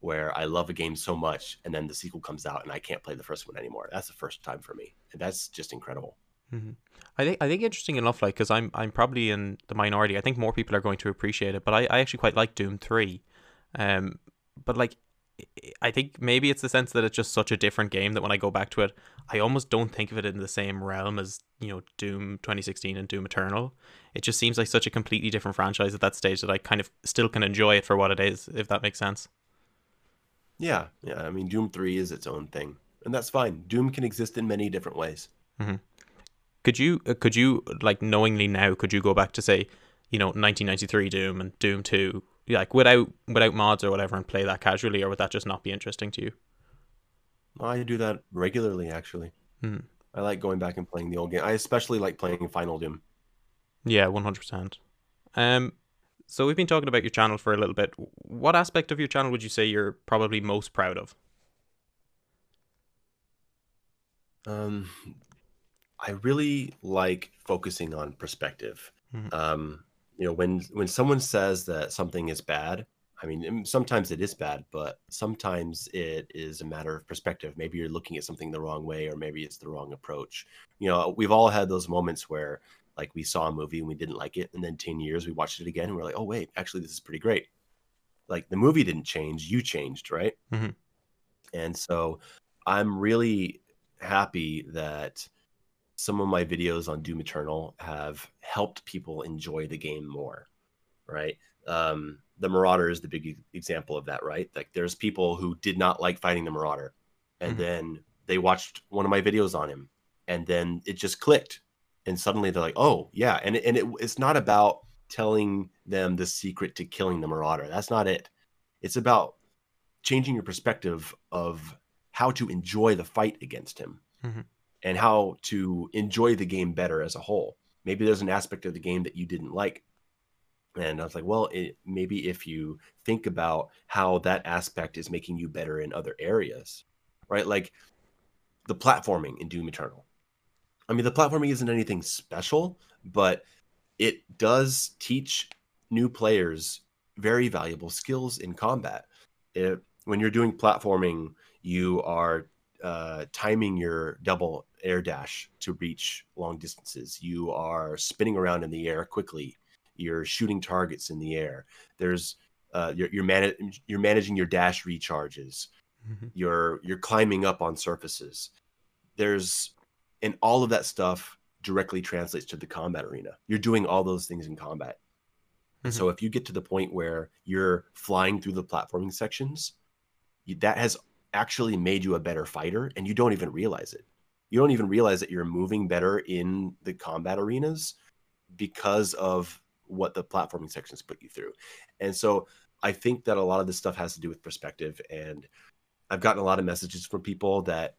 Where I love a game so much and then the sequel comes out and I can't play the first one anymore. That's the first time for me. And that's just incredible. Mm-hmm. I think I think interesting enough, like, because I'm I'm probably in the minority. I think more people are going to appreciate it, but I, I actually quite like Doom three. Um, but like, I think maybe it's the sense that it's just such a different game that when I go back to it, I almost don't think of it in the same realm as, you know, Doom twenty sixteen and Doom Eternal. It just seems like such a completely different franchise at that stage that I kind of still can enjoy it for what it is, if that makes sense. Yeah, yeah. I mean, Doom three is its own thing, and that's fine. Doom can exist in many different ways. Mm-hmm. Could you, could you, like, knowingly now, could you go back to, say, you know, nineteen ninety-three Doom and Doom two, like, without without mods or whatever, and play that casually, or would that just not be interesting to you? I do that regularly, actually. Mm. I like going back and playing the old game. I especially like playing Final Doom. Yeah, one hundred percent. Um. So we've been talking about your channel for a little bit. What aspect of your channel would you say you're probably most proud of? Um, I really like focusing on perspective. Mm-hmm. Um, you know, when when someone says that something is bad, I mean, sometimes it is bad, but sometimes it is a matter of perspective. Maybe you're looking at something the wrong way, or maybe it's the wrong approach. You know, we've all had those moments where, like, we saw a movie and we didn't like it. And then ten years, we watched it again. And we're like, oh, wait, actually, this is pretty great. Like, the movie didn't change. You changed, right? Mm-hmm. And so I'm really happy that some of my videos on Doom Eternal have helped people enjoy the game more, right? Um, the Marauder is the big example of that, right? Like, there's people who did not like fighting the Marauder. And mm-hmm. then they watched one of my videos on him. And then it just clicked. And suddenly they're like, oh, yeah. And, and it, it's not about telling them the secret to killing the Marauder. That's not it. It's about changing your perspective of how to enjoy the fight against him mm-hmm. and how to enjoy the game better as a whole. Maybe there's an aspect of the game that you didn't like. And I was like, well, it, maybe if you think about how that aspect is making you better in other areas, right? Like the platforming in Doom Eternal. I mean, the platforming isn't anything special, but it does teach new players very valuable skills in combat. It, when you're doing platforming, you are uh, timing your double air dash to reach long distances. You are spinning around in the air quickly. You're shooting targets in the air. There's uh, you're you're, man you're managing your dash recharges. Mm-hmm. You're you're climbing up on surfaces. There's And all of that stuff directly translates to the combat arena. You're doing all those things in combat. Mm-hmm. So if you get to the point where you're flying through the platforming sections, you, that has actually made you a better fighter, and you don't even realize it. You don't even realize that you're moving better in the combat arenas because of what the platforming sections put you through. And so I think that a lot of this stuff has to do with perspective. And I've gotten a lot of messages from people that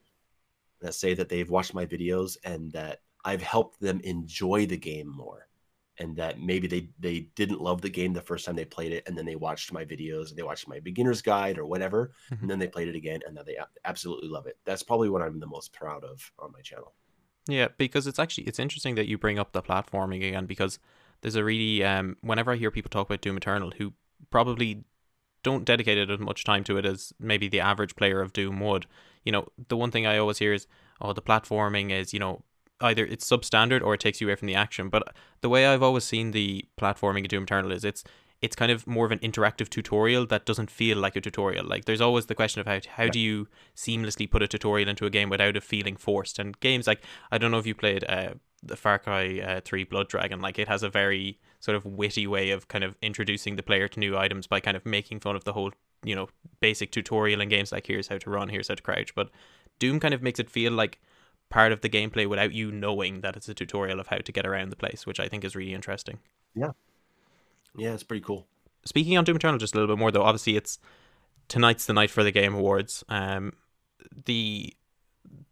that say that they've watched my videos and that I've helped them enjoy the game more. and that maybe they they didn't love the game the first time they played it, and then they watched my videos, and they watched my beginner's guide or whatever, mm-hmm. and then they played it again, and now they absolutely love it. That's probably what I'm the most proud of on my channel. Yeah, because it's actually, it's interesting that you bring up the platforming again, because there's a really, um, whenever I hear people talk about Doom Eternal, who probably don't dedicate as much time to it as maybe the average player of Doom would, you know, the one thing I always hear is, oh, the platforming is, you know, either it's substandard or it takes you away from the action. But the way I've always seen the platforming of Doom Eternal is it's it's kind of more of an interactive tutorial that doesn't feel like a tutorial. Like, there's always the question of how, how do you seamlessly put a tutorial into a game without it feeling forced? And games like, I don't know if you played uh, the Far Cry uh, three Blood Dragon, like it has a very sort of witty way of kind of introducing the player to new items by kind of making fun of the whole, you know, basic tutorial in games like here's how to run, here's how to crouch. But Doom kind of makes it feel like part of the gameplay without you knowing that it's a tutorial of how to get around the place, which I think is really interesting. Yeah. Yeah, it's pretty cool. Speaking on Doom Eternal just a little bit more, though, obviously it's tonight's the night for the Game Awards. Um, the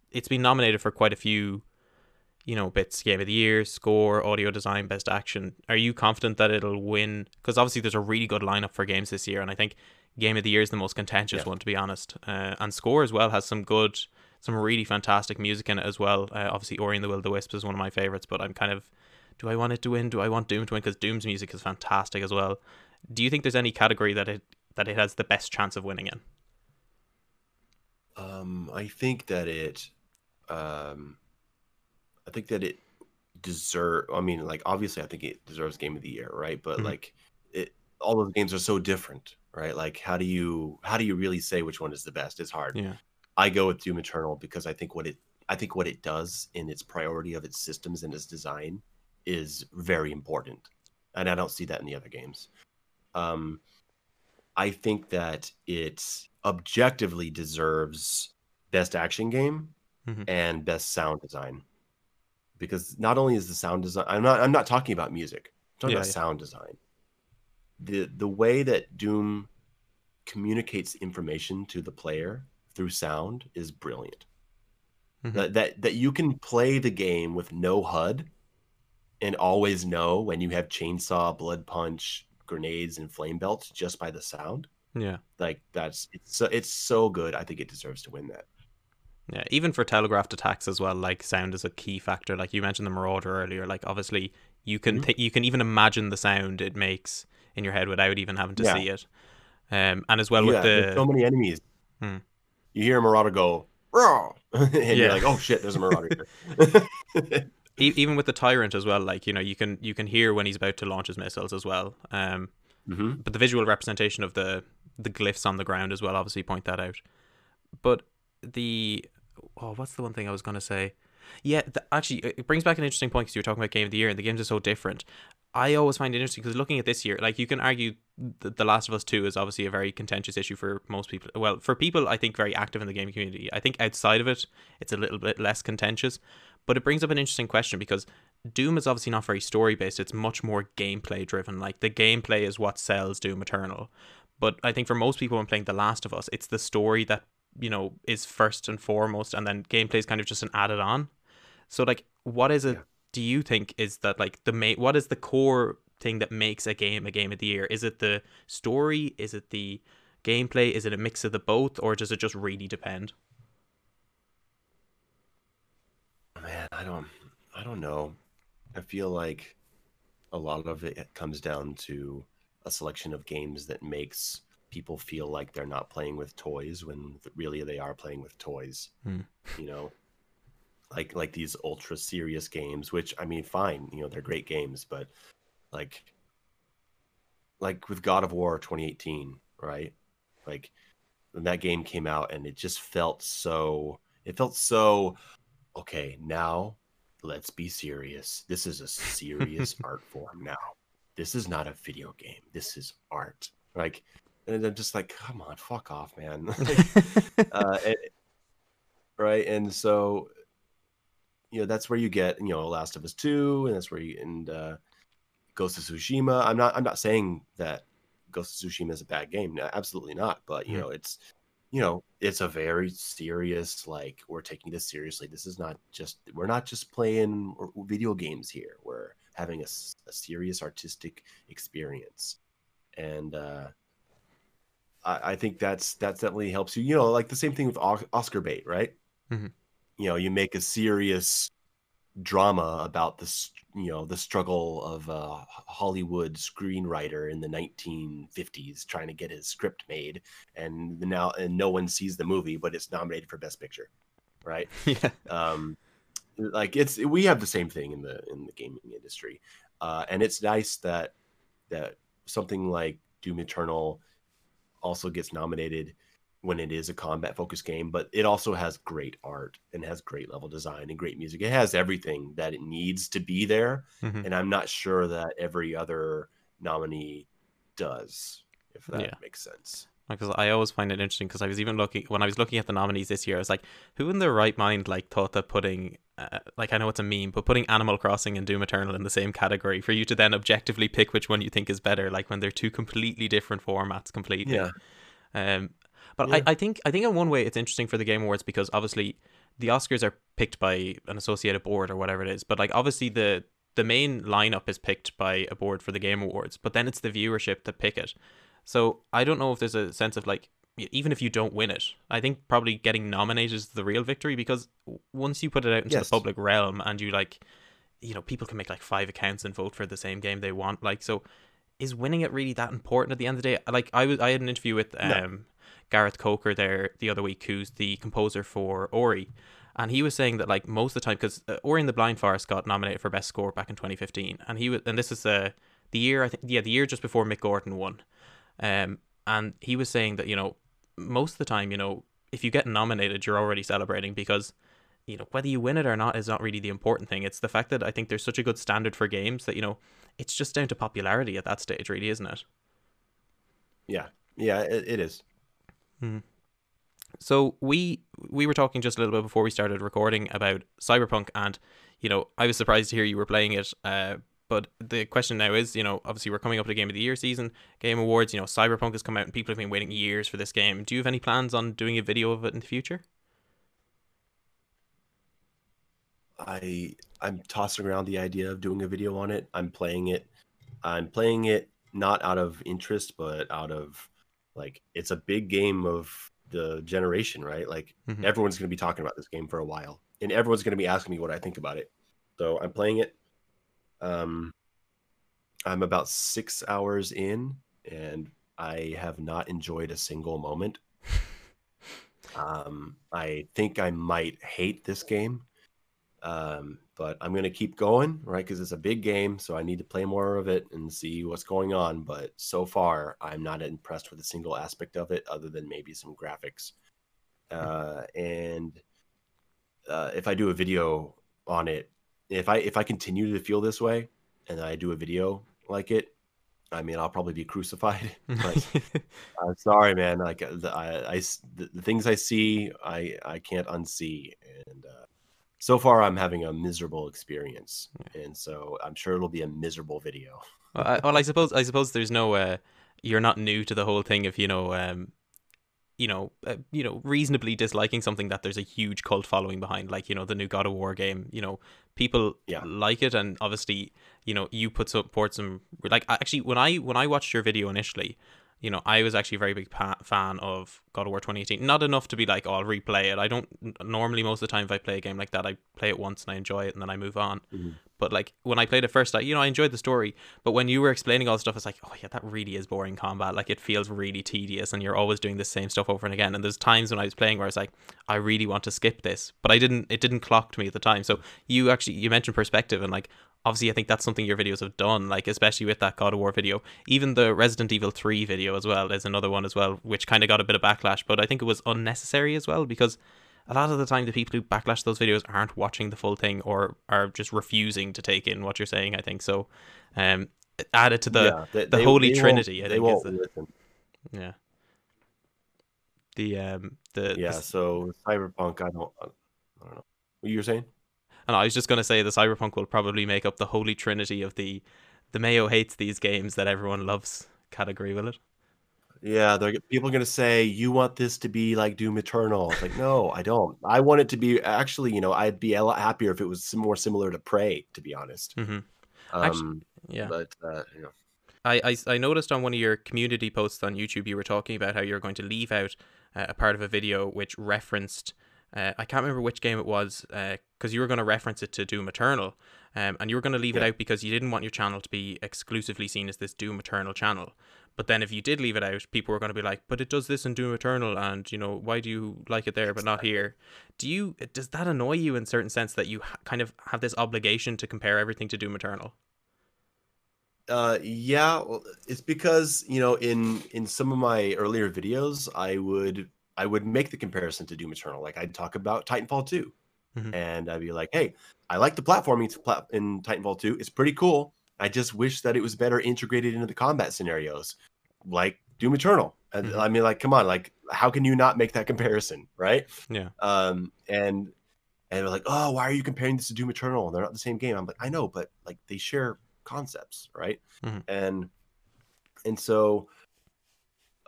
It's been nominated for quite a few, you know, bits, Game of the Year, Score, Audio Design, Best Action. Are you confident that it'll win? Because obviously there's a really good lineup for games this year, and I think Game of the Year is the most contentious yeah. one, to be honest. Uh, and Score as well has some good... some really fantastic music in it as well. Uh, obviously, Ori and the Will of the Wisps is one of my favorites, but I'm kind of, do I want it to win? Do I want Doom to win? Because Doom's music is fantastic as well. Do you think there's any category that it that it has the best chance of winning in? Um, I think that it, um, I think that it deserve. I mean, like obviously, I think it deserves Game of the Year, right? But mm-hmm. like, it all those games are so different, right? Like, how do you how do you really say which one is the best? It's hard. Yeah. I go with Doom Eternal because I think what it I think what it does in its priority of its systems and its design is very important, and I don't see that in the other games. Um, I think that it objectively deserves Best Action Game mm-hmm. and Best Sound Design, because not only is the sound design I'm not I'm not talking about music, I'm talking yeah, about yeah. sound design. The the way that Doom communicates information to the player through sound is brilliant. Mm-hmm. that, that that you can play the game with no H U D and always know when you have chainsaw, blood punch, grenades, and flame belts just by the sound. Yeah, like that's it's so, it's so good. I think it deserves to win that. Yeah, even for telegraphed attacks as well. Like sound is a key factor. Like you mentioned the Marauder earlier. Like obviously you can mm-hmm. th- you can even imagine the sound it makes in your head without even having to yeah. see it. Um, and as well yeah, with the there's so many enemies. Hmm. You hear a Marauder go, raw, and yeah. you're like, oh shit, there's a Marauder here. Even with the Tyrant as well, like, you know, you can you can hear when he's about to launch his missiles as well. Um, mm-hmm. But the visual representation of the, the glyphs on the ground as well, obviously point that out. But the, oh, what's the one thing I was going to say? Yeah, the, actually, it brings back an interesting point because you were talking about Game of the Year and the games are so different. I always find it interesting because looking at this year, like you can argue that The Last of Us two is obviously a very contentious issue for most people. Well, for people, I think, very active in the game community. I think outside of it, it's a little bit less contentious. But it brings up an interesting question because Doom is obviously not very story-based. It's much more gameplay-driven. Like the gameplay is what sells Doom Eternal. But I think for most people when playing The Last of Us, it's the story that, you know, is first and foremost. And then gameplay is kind of just an added on. So like, what is it? Yeah. Do you think is that like the main, what is the core thing that makes a game a game of the year? Is it the story? Is it the gameplay? Is it a mix of the both, or does it just really depend? Man, I don't, I don't know. I feel like a lot of it comes down to a selection of games that makes people feel like they're not playing with toys when really they are playing with toys. Hmm. You know. Like like these ultra serious games, which I mean, fine, you know, they're great games, but like like with God of War twenty eighteen, right? Like when that game came out, and it just felt so. It felt so. Okay, now let's be serious. This is a serious art form now. This is not a video game. This is art. Like, and I'm just like, come on, fuck off, man. like, uh, and, right, and so. You know, that's where you get, you know, Last of Us two, and that's where you and uh, Ghost of Tsushima. I'm not I'm not saying that Ghost of Tsushima is a bad game. No, absolutely not. But, you mm-hmm. know, it's, you know, it's a very serious, like, we're taking this seriously. This is not just, we're not just playing video games here. We're having a, a serious artistic experience. And uh, I, I think that's that's definitely helps you. You know, like the same thing with Oscar bait, right? Mm-hmm. You know, you make a serious drama about this, you know, the struggle of a Hollywood screenwriter in the nineteen fifties trying to get his script made, and now and no one sees the movie, but it's nominated for Best Picture, right? Yeah. Um, like it's we have the same thing in the in the gaming industry, uh, and it's nice that that something like Doom Eternal also gets nominated when it is a combat focused game, but it also has great art and has great level design and great music. It has everything that it needs to be there. Mm-hmm. And I'm not sure that every other nominee does, if that yeah. makes sense. Because I always find it interesting, because I was even looking, when I was looking at the nominees this year, I was like, who in their right mind like thought that putting, uh, like I know it's a meme, but putting Animal Crossing and Doom Eternal in the same category for you to then objectively pick which one you think is better, like when they're two completely different formats completely. Yeah. Um, But yeah. I, I think I think in one way it's interesting for the Game Awards, because obviously the Oscars are picked by an associated board or whatever it is. But like obviously the, the main lineup is picked by a board for the Game Awards, but then it's the viewership that pick it. So I don't know if there's a sense of like, even if you don't win it, I think probably getting nominated is the real victory, because once you put it out into yes. the public realm and you like, you know, people can make like five accounts and vote for the same game they want. Like, so is winning it really that important at the end of the day? Like I was, I had an interview with... um. No. Gareth Coker there the other week, who's the composer for Ori, and he was saying that like most of the time, because uh, Ori and the Blind Forest got nominated for Best Score back in twenty fifteen, and he was, and this is uh, the year I think yeah the year just before Mick Gordon won, um and he was saying that, you know, most of the time, you know, if you get nominated you're already celebrating, because you know whether you win it or not is not really the important thing. It's the fact that I think there's such a good standard for games that, you know, it's just down to popularity at that stage really, isn't it? Yeah, yeah, it, it is. Hmm. So we we were talking just a little bit before we started recording about Cyberpunk, and you know I was surprised to hear you were playing it, uh, but the question now is, you know, obviously we're coming up to Game of the Year season, Game Awards, you know, Cyberpunk has come out and people have been waiting years for this game. Do you have any plans on doing a video of it in the future? I I'm tossing around the idea of doing a video on it. I'm playing it I'm playing it not out of interest, but out of like, it's a big game of the generation, right? Like, mm-hmm. everyone's going to be talking about this game for a while, and everyone's going to be asking me what I think about it. So I'm playing it. Um, I'm about six hours in, and I have not enjoyed a single moment. um, I think I might hate this game, um, but I'm going to keep going, right? Because it's a big game, so I need to play more of it and see what's going on. But so far, I'm not impressed with a single aspect of it, other than maybe some graphics. Uh, and uh, if I do a video on it, if I if I continue to feel this way, and I do a video like it, I mean, I'll probably be crucified. Like, I'm sorry, man. Like the, I, I, the, the things I see, I I can't unsee, and. Uh, So far, I'm having a miserable experience, and so I'm sure it'll be a miserable video. Well, I, well, I suppose I suppose there's no uh, you're not new to the whole thing of, you know, um, you know, uh, you know, reasonably disliking something that there's a huge cult following behind, like, you know, the new God of War game. You know, people yeah. like it, and obviously, you know, you put support some like actually when I when I watched your video initially. You know, I was actually a very big pa- fan of God of War twenty eighteen. Not enough to be like, oh, I'll replay it. I don't normally, most of the time if I play a game like that, I play it once and I enjoy it and then I move on. Mm-hmm. But like when I played it first, I, you know, I enjoyed the story. But when you were explaining all the stuff, it's like, oh yeah, that really is boring combat. Like it feels really tedious and you're always doing the same stuff over and again. And there's times when I was playing where I was like, I really want to skip this, but I didn't. It didn't clock to me at the time. So you actually you mentioned perspective, and like obviously I think that's something your videos have done. Like especially with that God of War video, even the Resident Evil three video as well is another one as well, which kind of got a bit of backlash, but I think it was unnecessary as well, because a lot of the time the people who backlash those videos aren't watching the full thing or are just refusing to take in what you're saying, I think. So um added to the yeah, they, the they, holy they trinity I think is the, yeah the um the yeah the, so Cyberpunk I don't I don't know what you were saying, and I was just going to say the Cyberpunk will probably make up the holy trinity of the the Mayo hates these games that everyone loves category, will it? Yeah, they're, people are going to say, you want this to be like Doom Eternal. It's like, no, I don't. I want it to be, actually, you know, I'd be a lot happier if it was more similar to Prey, to be honest. Mm-hmm. Um, Actually, yeah. But, uh, you know. I, I, I noticed on one of your community posts on YouTube, you were talking about how you were going to leave out uh, a part of a video which referenced, uh, I can't remember which game it was, because uh, you were going to reference it to Doom Eternal, um, and you were going to leave yeah. it out because you didn't want your channel to be exclusively seen as this Doom Eternal channel. But then if you did leave it out, people were going to be like, but it does this in Doom Eternal, and, you know, why do you like it there but not here? Do you, does that annoy you in certain sense that you ha kind of have this obligation to compare everything to Doom Eternal? Uh, yeah, well, it's because, you know, in, in some of my earlier videos, I would, I would make the comparison to Doom Eternal. Like, I'd talk about Titanfall two, mm-hmm. and I'd be like, hey, I like the platforming in Titanfall two. It's pretty cool. I just wish that it was better integrated into the combat scenarios, like Doom Eternal. Mm-hmm. I mean, like, come on, like, how can you not make that comparison, right? Yeah. Um, and and they're like, oh, why are you comparing this to Doom Eternal? They're not the same game. I'm like, I know, but like, they share concepts, right? Mm-hmm. And and so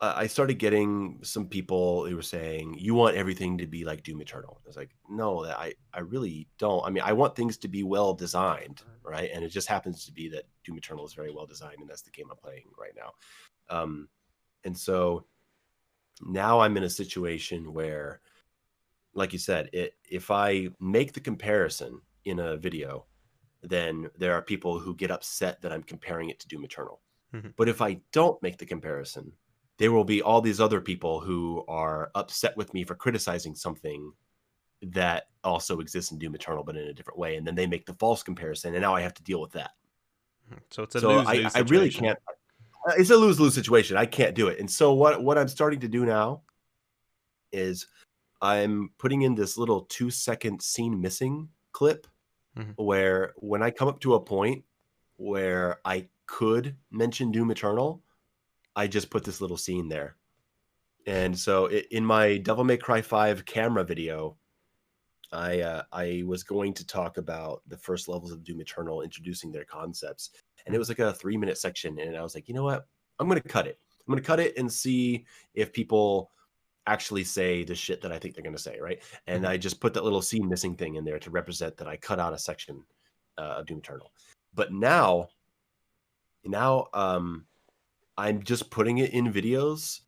uh, I started getting some people who were saying, you want everything to be like Doom Eternal. I was like, no, I I really don't. I mean, I want things to be well designed. Right, and it just happens to be that Doom Eternal is very well designed, and that's the game I'm playing right now. Um, and so now I'm in a situation where, like you said, it, if I make the comparison in a video, then there are people who get upset that I'm comparing it to Doom Eternal. Mm-hmm. But if I don't make the comparison, there will be all these other people who are upset with me for criticizing something that also exists in Doom Eternal, but in a different way, and then they make the false comparison, and now I have to deal with that. So it's a so lose, I, lose I really can't. It's a lose lose situation. I can't do it. And so what what I'm starting to do now is I'm putting in this little two second scene missing clip, mm-hmm. where when I come up to a point where I could mention Doom Eternal, I just put this little scene there. And so it, in my Devil May Cry five camera video, I uh, I was going to talk about the first levels of Doom Eternal, introducing their concepts, and it was like a three minute section, and I was like, you know what, I'm gonna cut it. I'm gonna cut it and see if people actually say the shit that I think they're gonna say, right? And I just put that little scene missing thing in there to represent that I cut out a section uh, of Doom Eternal. But now, now um, I'm just putting it in videos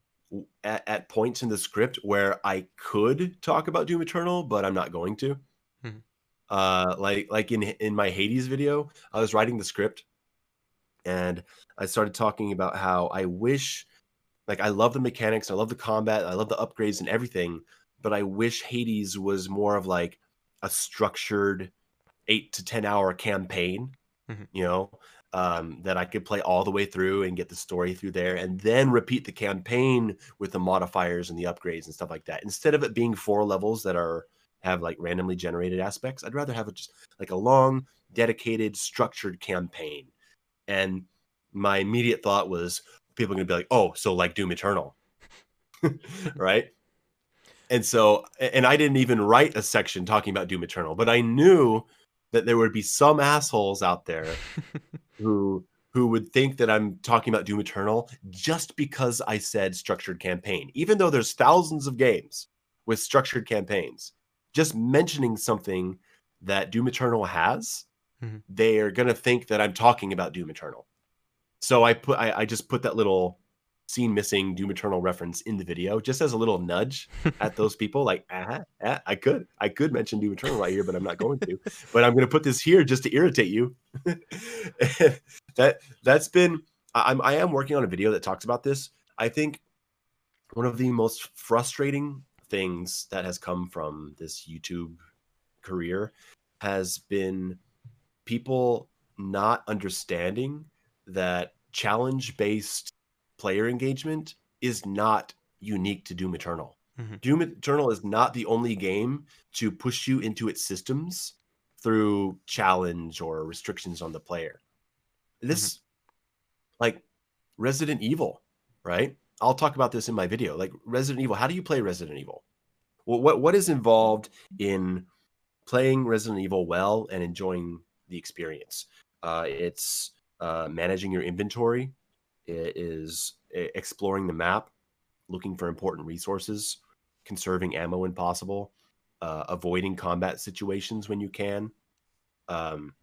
At, at points in the script where I could talk about Doom Eternal, but I'm not going to. Mm-hmm. uh, like like in, in my Hades video, I was writing the script and I started talking about how I wish, like, I love the mechanics, I love the combat, I love the upgrades and everything, but I wish Hades was more of like a structured eight to ten hour campaign, mm-hmm. you know? Um, that I could play all the way through and get the story through there and then repeat the campaign with the modifiers and the upgrades and stuff like that. Instead of it being four levels that are have like randomly generated aspects, I'd rather have it just like a long, dedicated, structured campaign. And my immediate thought was, people are going to be like, oh, so like Doom Eternal, right? And so, and I didn't even write a section talking about Doom Eternal, but I knew that there would be some assholes out there who who would think that I'm talking about Doom Eternal just because I said structured campaign, even though there's thousands of games with structured campaigns. Just mentioning something that Doom Eternal has, mm-hmm. they are gonna think that I'm talking about Doom Eternal. So I put I, I just put that little scene missing Doom Eternal reference in the video just as a little nudge at those people, like, ah, ah, I could I could mention Doom Eternal right here, but I'm not going to, but I'm going to put this here just to irritate you. that that's been I'm I am working on a video that talks about this. I think one of the most frustrating things that has come from this YouTube career has been people not understanding that challenge-based player engagement is not unique to Doom Eternal. Mm-hmm. Doom Eternal is not the only game to push you into its systems through challenge or restrictions on the player. This, mm-hmm. like Resident Evil, right? I'll talk about this in my video. Like Resident Evil, how do you play Resident Evil? Well, what, what is involved in playing Resident Evil well and enjoying the experience? Uh, it's uh, managing your inventory. It is exploring the map, looking for important resources, conserving ammo when possible, uh, avoiding combat situations when you can, um,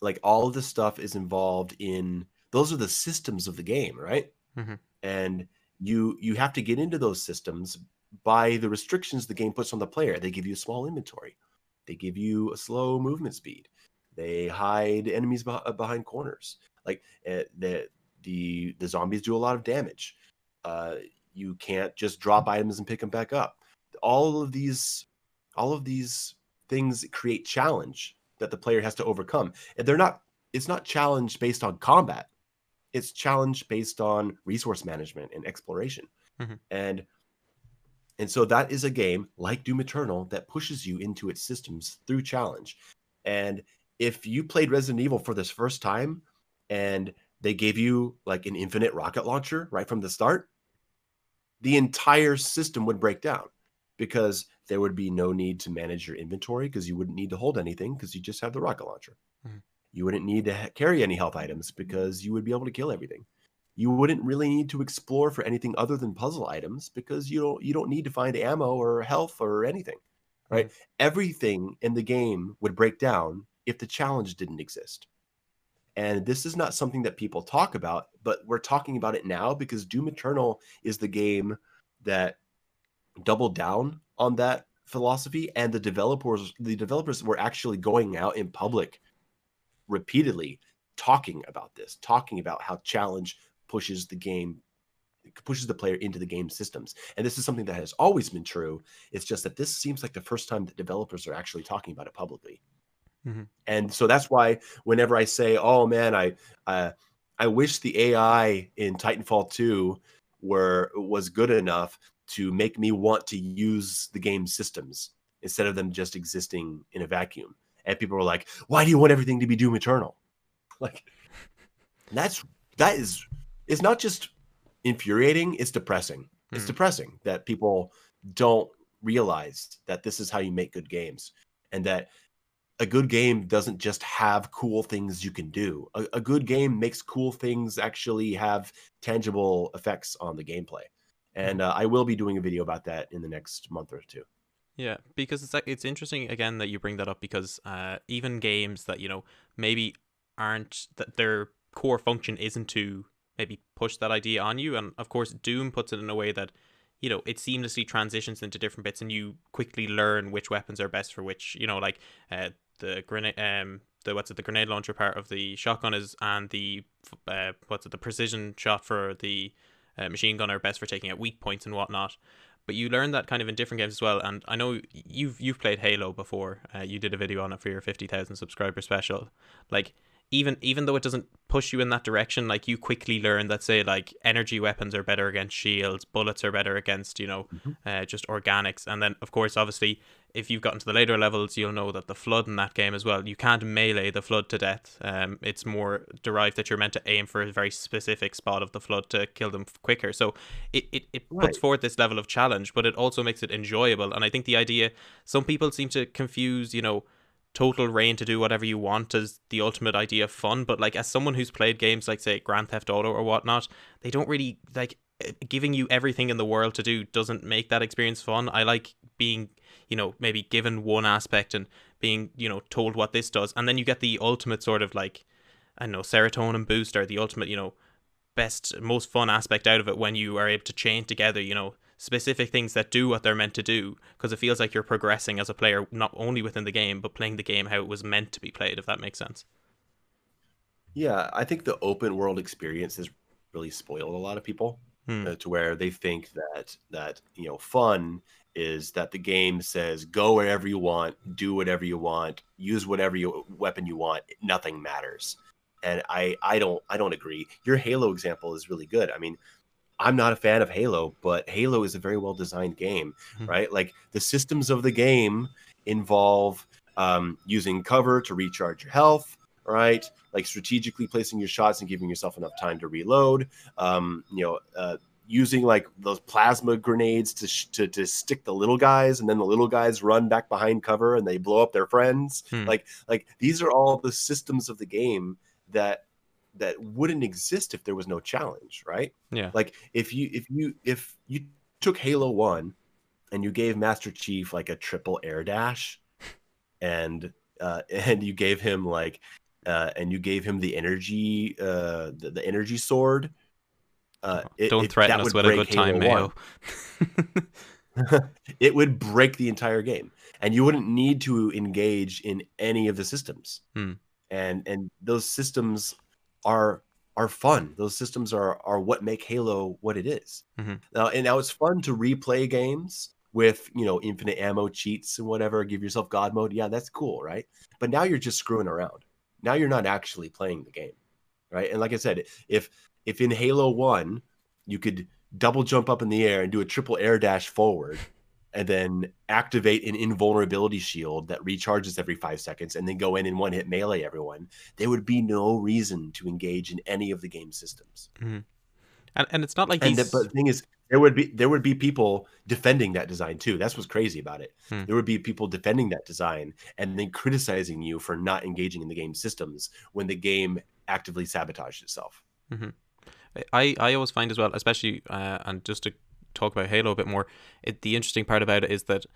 like all of this stuff is involved in, those are the systems of the game, right? Mm-hmm. And you you have to get into those systems by the restrictions the game puts on the player. They give you a small inventory. They give you a slow movement speed. They hide enemies behind corners. Like uh, the, the the zombies do a lot of damage. Uh, you can't just drop items and pick them back up. All of these, all of these things create challenge that the player has to overcome. And they're not. It's not challenge based on combat. It's challenge based on resource management and exploration. Mm-hmm. And and so that is a game like Doom Eternal that pushes you into its systems through challenge. And if you played Resident Evil for this first time and they gave you like an infinite rocket launcher right from the start, the entire system would break down because there would be no need to manage your inventory because you wouldn't need to hold anything because you just have the rocket launcher. Mm-hmm. You wouldn't need to carry any health items because you would be able to kill everything. You wouldn't really need to explore for anything other than puzzle items because you don't, you don't need to find ammo or health or anything, right? Mm-hmm. Everything in the game would break down if the challenge didn't exist. And this is not something that people talk about, but we're talking about it now because Doom Eternal is the game that doubled down on that philosophy, and the developers, the developers were actually going out in public repeatedly talking about this, talking about how challenge pushes the game, pushes the player into the game systems. And this is something that has always been true. It's just that this seems like the first time that developers are actually talking about it publicly. Mm-hmm. And so that's why whenever I say, oh man, I, uh, I wish the A I in Titanfall two were, was good enough to make me want to use the game systems instead of them just existing in a vacuum. And people were like, why do you want everything to be Doom Eternal? Like, that's, that is, it's not just infuriating, it's depressing. It's mm. depressing that people don't realize that this is how you make good games, and that a good game doesn't just have cool things you can do. A, a good game makes cool things actually have tangible effects on the gameplay. And uh, I will be doing a video about that in the next month or two. Yeah, because it's it's interesting, again, that you bring that up, because uh, even games that, you know, maybe aren't, that their core function isn't to maybe push that idea on you. And of course, Doom puts it in a way that, you know, it seamlessly transitions into different bits and you quickly learn which weapons are best for which, you know, like uh, the grenade, um, the, what's it, the grenade launcher part of the shotgun is, and the, uh, what's it, the precision shot for the uh, machine gun are best for taking out weak points and whatnot. But you learn that kind of in different games as well. And I know you've you've played Halo before. Uh, you did a video on it for your fifty thousand subscriber special. Like, even even though it doesn't push you in that direction, like, you quickly learn that, say, like, energy weapons are better against shields, bullets are better against, you know, mm-hmm. uh, just organics. And then, of course, obviously, if you've gotten to the later levels, you'll know that the flood in that game as well, you can't melee the flood to death. Um, it's more derived that you're meant to aim for a very specific spot of the flood to kill them quicker. So it, it, it right. puts forth this level of challenge, but it also makes it enjoyable. And I think the idea, some people seem to confuse, you know, total reign to do whatever you want is the ultimate idea of fun. But like, as someone who's played games like, say, Grand Theft Auto or whatnot, they don't really, like, giving you everything in the world to do doesn't make that experience fun. I like being, you know, maybe given one aspect and being, you know, told what this does, and then you get the ultimate sort of, like, I don't know, serotonin boost, or the ultimate, you know, best, most fun aspect out of it when you are able to chain together, you know, specific things that do what they're meant to do, because it feels like you're progressing as a player, not only within the game, but playing the game how it was meant to be played, if that makes sense. Yeah, I think the open world experience has really spoiled a lot of people hmm. uh, to where they think that, that, you know, fun is that the game says go wherever you want, do whatever you want, use whatever you, weapon you want, nothing matters. And I, I don't I don't agree. Your Halo example is really good. I mean, I'm not a fan of Halo, but Halo is a very well-designed game, mm-hmm. right? Like, the systems of the game involve um, using cover to recharge your health, right? Like, strategically placing your shots and giving yourself enough time to reload. Um, you know, uh, using, like, those plasma grenades to, sh to to stick the little guys, and then the little guys run back behind cover and they blow up their friends. Mm. Like, like these are all the systems of the game that that wouldn't exist if there was no challenge, right? Yeah. Like, if you if you if you took Halo one and you gave Master Chief like a triple air dash, and uh and you gave him like uh, and you gave him the energy, uh, the, the energy sword. Uh, it, Don't it, threaten us with a good time, Mayo. It would break the entire game, and you wouldn't need to engage in any of the systems. Hmm. And and those systems are are fun. Those systems are are what make Halo what it is. Mm-hmm. Now and now it's fun to replay games with, you know, infinite ammo cheats and whatever. Give yourself God mode. Yeah, that's cool, right? But now you're just screwing around. Now you're not actually playing the game, right? And like I said, if if in Halo one you could double jump up in the air and do a triple air dash forward, and then activate an invulnerability shield that recharges every five seconds, and then go in and one-hit melee everyone, there would be no reason to engage in any of the game systems. Mm-hmm. And and it's not like these... and the, but the thing is, there would be there would be people defending that design too. That's what's crazy about it. Hmm. There would be people defending that design and then criticizing you for not engaging in the game systems when the game actively sabotages itself. Mm-hmm. I I always find as well, especially uh, and just to talk about Halo a bit more, it, the interesting part about it is that,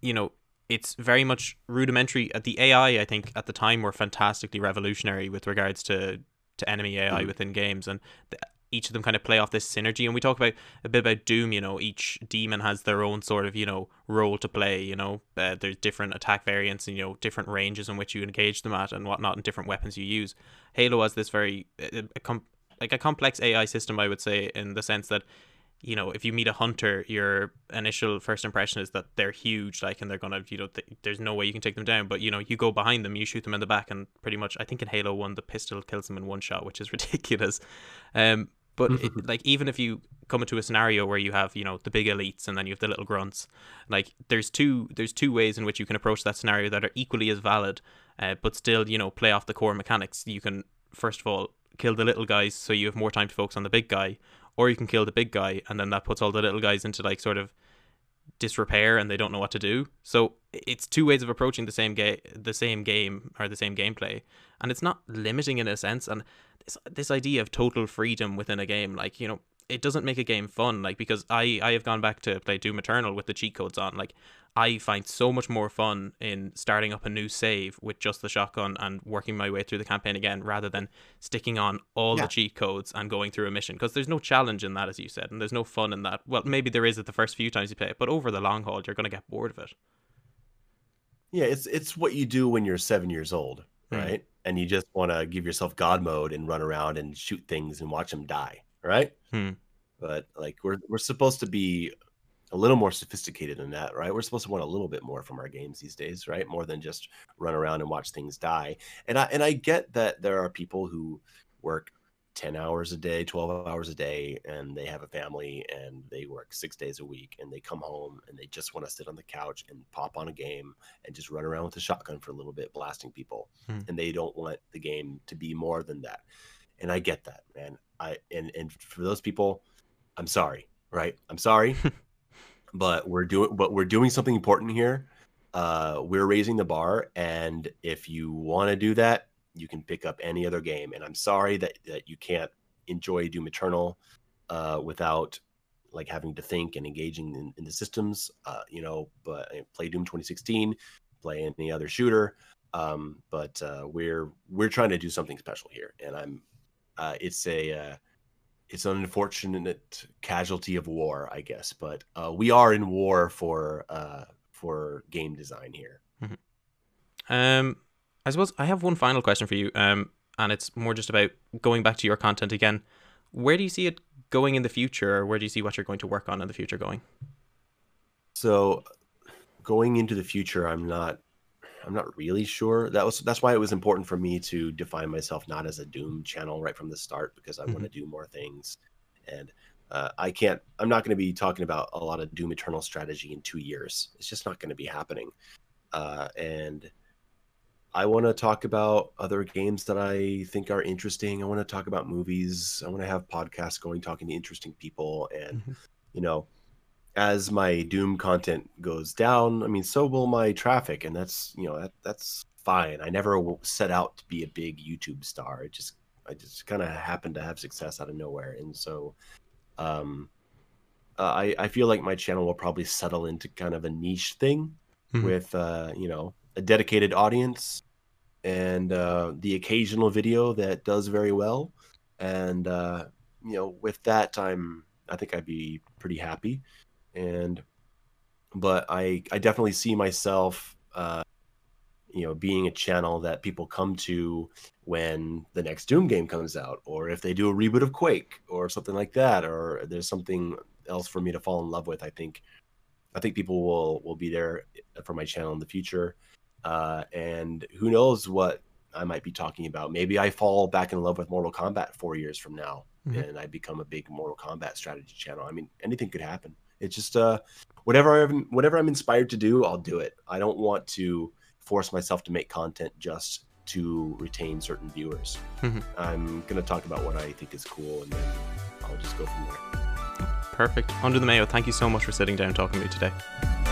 you know, it's very much rudimentary. At the A I, I think at the time, were fantastically revolutionary with regards to to enemy A I mm. within games, and the, each of them kind of play off this synergy. And we talk about a bit about Doom, you know, each demon has their own sort of, you know, role to play, you know, uh, there's different attack variants and, you know, different ranges in which you engage them at and whatnot, and different weapons you use. Halo has this very uh, a com like a complex A I system, I would say, in the sense that, you know, if you meet a hunter, your initial first impression is that they're huge, like, and they're gonna, you know, th there's no way you can take them down. But, you know, you go behind them, you shoot them in the back, and pretty much, I think in Halo one, the pistol kills them in one shot, which is ridiculous. Um, but it, like, even if you come into a scenario where you have, you know, the big elites and then you have the little grunts, like, there's two there's two ways in which you can approach that scenario that are equally as valid, uh, but still, you know, play off the core mechanics. You can, first of all, kill the little guys so you have more time to focus on the big guy. Or you can kill the big guy, and then that puts all the little guys into, like, sort of disrepair, and they don't know what to do. So it's two ways of approaching the same game, the same game or the same gameplay, and it's not limiting in a sense. And this this idea of total freedom within a game, like, you know, it doesn't make a game fun. Like, because I I have gone back to play Doom Eternal with the cheat codes on. Like, I find so much more fun in starting up a new save with just the shotgun and working my way through the campaign again, rather than sticking on all yeah. the cheat codes and going through a mission, because there's no challenge in that, as you said, and there's no fun in that. Well, maybe there is at the first few times you play it, but over the long haul, you're going to get bored of it. Yeah, it's it's what you do when you're seven years old, right? Mm. And you just want to give yourself God mode and run around and shoot things and watch them die, right? Mm. But, like, we're we're supposed to be a little more sophisticated than that, right? We're supposed to want a little bit more from our games these days, right? More than just run around and watch things die. And I and I get that there are people who work ten hours a day, twelve hours a day, and they have a family, and they work six days a week, and they come home and they just want to sit on the couch and pop on a game and just run around with a shotgun for a little bit, blasting people. Hmm. And they don't want the game to be more than that. And I get that, man. I and and for those people, I'm sorry, right? I'm sorry. But we're doing, but we're doing something important here. Uh, we're raising the bar, and if you want to do that, you can pick up any other game. And I'm sorry that that you can't enjoy Doom Eternal uh, without, like, having to think and engaging in, in the systems. Uh, you know, but play Doom twenty sixteen, play any other shooter. Um, but uh, we're we're trying to do something special here, and I'm. Uh, it's a. Uh, It's an unfortunate casualty of war, I guess, but uh, we are in war for uh, for game design here. Mm-hmm. Um, I suppose I have one final question for you, um, and it's more just about going back to your content again. Where do you see it going in the future, or where do you see what you're going to work on in the future going? So, going into the future, I'm not, I'm not really sure. That was that's why it was important for me to define myself not as a Doom channel right from the start, because I mm-hmm. want to do more things, and uh, I can't. I'm not going to be talking about a lot of Doom Eternal strategy in two years. It's just not going to be happening. Uh, and I want to talk about other games that I think are interesting. I want to talk about movies. I want to have podcasts going, talking to interesting people, and mm-hmm. you know. As my Doom content goes down, I mean, so will my traffic, and that's, you know, that that's fine. I never set out to be a big YouTube star. It just, I just kind of happened to have success out of nowhere, and so, um, uh, I I feel like my channel will probably settle into kind of a niche thing, mm-hmm. with uh, you know, a dedicated audience, and uh, the occasional video that does very well. And, uh, you know, with that time, I think I'd be pretty happy. And, but I, I definitely see myself, uh, you know, being a channel that people come to when the next Doom game comes out, or if they do a reboot of Quake or something like that, or there's something else for me to fall in love with. I think, I think people will, will be there for my channel in the future. Uh, and who knows what I might be talking about. Maybe I fall back in love with Mortal Kombat four years from now, mm-hmm. and I become a big Mortal Kombat strategy channel. I mean, anything could happen. It's just uh, whatever I'm, whatever I'm inspired to do, I'll do it. I don't want to force myself to make content just to retain certain viewers. Mm-hmm. I'm going to talk about what I think is cool, and then I'll just go from there. Perfect. Under the Mayo, thank you so much for sitting down and talking to me today.